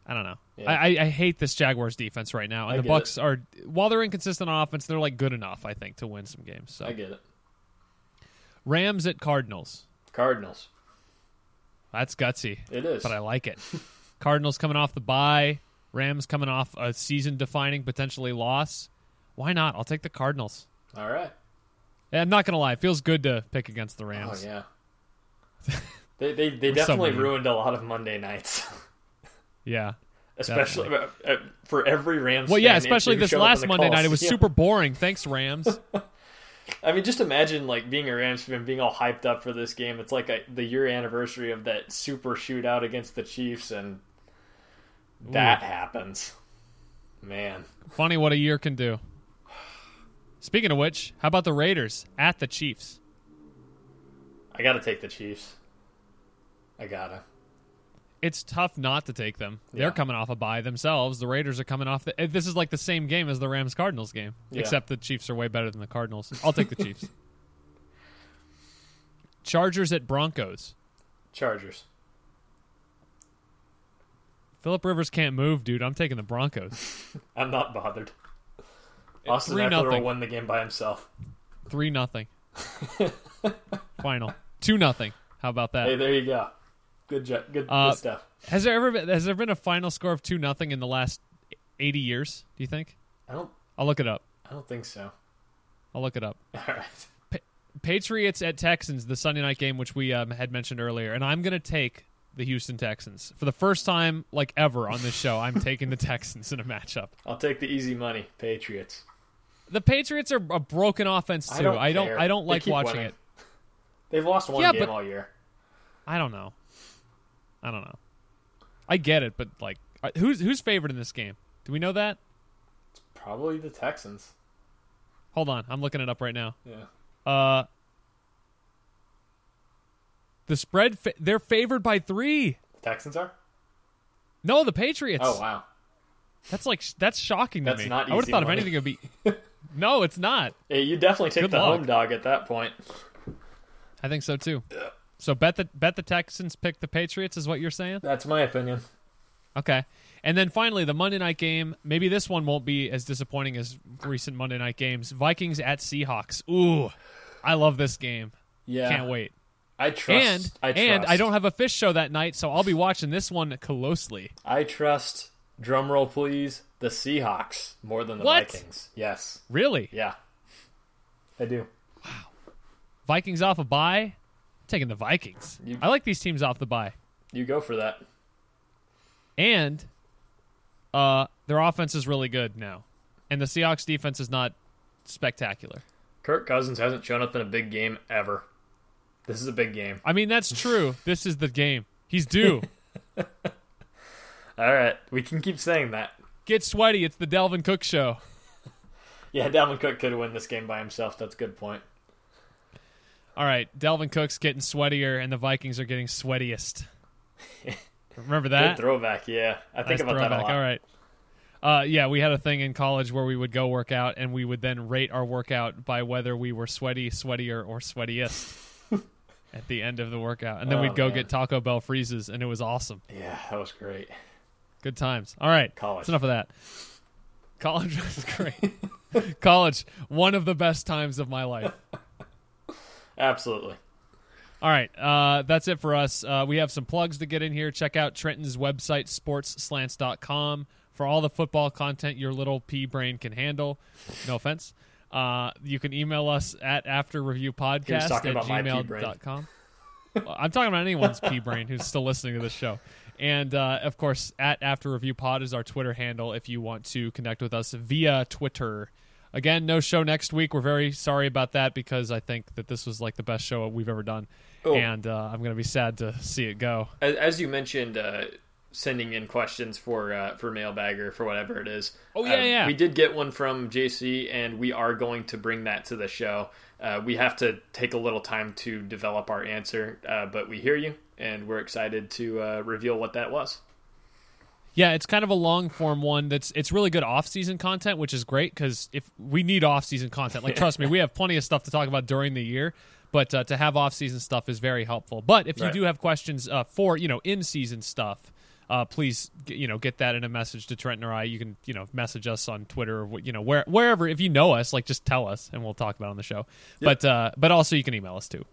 I don't know. Yeah. I, I hate this Jaguars defense right now, and I the Bucks it. are, while they're inconsistent on offense, they're like good enough, I think, to win some games. So. I get it. Rams at Cardinals. Cardinals. That's gutsy. It is, but I like it. Cardinals coming off the bye. Rams coming off a season-defining potentially loss. Why not? I'll take the Cardinals. All right. Yeah, I'm not gonna lie. It feels good to pick against the Rams. Oh yeah. they they they definitely so ruined a lot of Monday nights. Yeah, especially definitely. For every Rams. Well, yeah, especially this last Monday calls. night. It was yeah. super boring. Thanks, Rams. I mean, just imagine like being a Rams fan, being all hyped up for this game. It's like a, the year anniversary of that super shootout against the Chiefs, and that Ooh. happens. Man, funny what a year can do. Speaking of which, how about the Raiders at the Chiefs? I gotta take the Chiefs. I gotta. It's tough not to take them. They're yeah. coming off a bye themselves. The Raiders are coming off. The, this is like the same game as the Rams-Cardinals game, yeah. except the Chiefs are way better than the Cardinals. I'll take the Chiefs. Chargers at Broncos. Chargers. Phillip Rivers can't move, dude. I'm taking the Broncos. I'm not bothered. Austin Eckler won the game by himself. three nothing Final. two nothing How about that? Hey, there you go. Good job. Good, uh, good stuff. Has there ever been, has there been a final score of two nothing in the last eighty years? Do you think? I don't. I'll look it up. I don't think so. I'll look it up. All right. Pa- Patriots at Texans, the Sunday night game, which we um, had mentioned earlier, and I'm gonna take the Houston Texans for the first time like ever on this show. I'm taking the Texans in a matchup. I'll take the easy money, Patriots. The Patriots are a broken offense too. I don't. I don't, I don't like watching winning. it. They've lost one yeah, game but, all year. I don't know. I don't know. I get it, but like, who's who's favored in this game? Do we know that? It's probably the Texans. Hold on, I'm looking it up right now. Yeah. Uh, the spread fa- they're favored by three. The Texans are? No, the Patriots. Oh wow, that's like that's shocking to that's me. That's not. I would have thought money. if anything would be. No, it's not. Yeah, you definitely take Good the luck. home dog at that point. I think so too. Yeah. So bet the bet the Texans, pick the Patriots is what you're saying? That's my opinion. Okay. And then finally, the Monday night game. Maybe this one won't be as disappointing as recent Monday night games. Vikings at Seahawks. Ooh, I love this game. Yeah. Can't wait. I trust. And I, trust. And I don't have a fish show that night, so I'll be watching this one closely. I trust, drumroll please, the Seahawks more than the what? Vikings. Yes. Really? Yeah. I do. Wow. Vikings off a bye. Taking the Vikings. You, I like these teams off the bye. You go for that. And uh, their offense is really good now. And the Seahawks defense is not spectacular. Kirk Cousins hasn't shown up in a big game ever. This is a big game. I mean, that's true. This is the game. He's due. All right. We can keep saying that. Get sweaty. It's the Dalvin Cook show. Yeah, Dalvin Cook could win this game by himself. That's a good point. All right, Dalvin Cook's getting sweatier, and the Vikings are getting sweatiest. Remember that? Good throwback, yeah. I think nice about throwback. that a lot. All right. Uh, yeah, we had a thing in college where we would go work out, and we would then rate our workout by whether we were sweaty, sweatier, or sweatiest at the end of the workout. And then oh, we'd go man. get Taco Bell freezes, and it was awesome. Yeah, that was great. Good times. All right, college. That's enough of that. College was great. College, one of the best times of my life. Absolutely. All right. Uh, that's it for us. Uh, we have some plugs to get in here. Check out Trenton's website, sports slants dot com, for all the football content your little pea brain can handle. No offense. Uh, you can email us at after review podcast at gmail dot com. I'm talking about anyone's pea brain who's still listening to this show. And, uh, of course, at after review pod is our Twitter handle if you want to connect with us via Twitter. Again, no show next week. We're very sorry about that because I think that this was like the best show we've ever done, oh. and uh, I'm going to be sad to see it go. As, as you mentioned, uh, sending in questions for uh, for mailbag or for whatever it is. Oh, yeah, uh, yeah. We did get one from J C, and we are going to bring that to the show. Uh, we have to take a little time to develop our answer, uh, but we hear you, and we're excited to uh, reveal what that was. Yeah, it's kind of a long-form one. That's It's really good off-season content, which is great because if we need off-season content. Like, trust me, we have plenty of stuff to talk about during the year, but uh, to have off-season stuff is very helpful. But if you right. do have questions uh, for, you know, in-season stuff, uh, please, you know, get that in a message to Trenton or I. You can, you know, message us on Twitter or, you know, where, wherever. If you know us, like, just tell us and we'll talk about it on the show. Yep. But uh, but also you can email us too.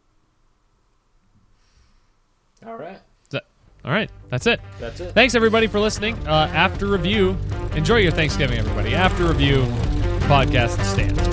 All right. That, all right. That's it. That's it. Thanks, everybody, for listening. Uh, after Review, enjoy your Thanksgiving, everybody. After Review, podcast stands.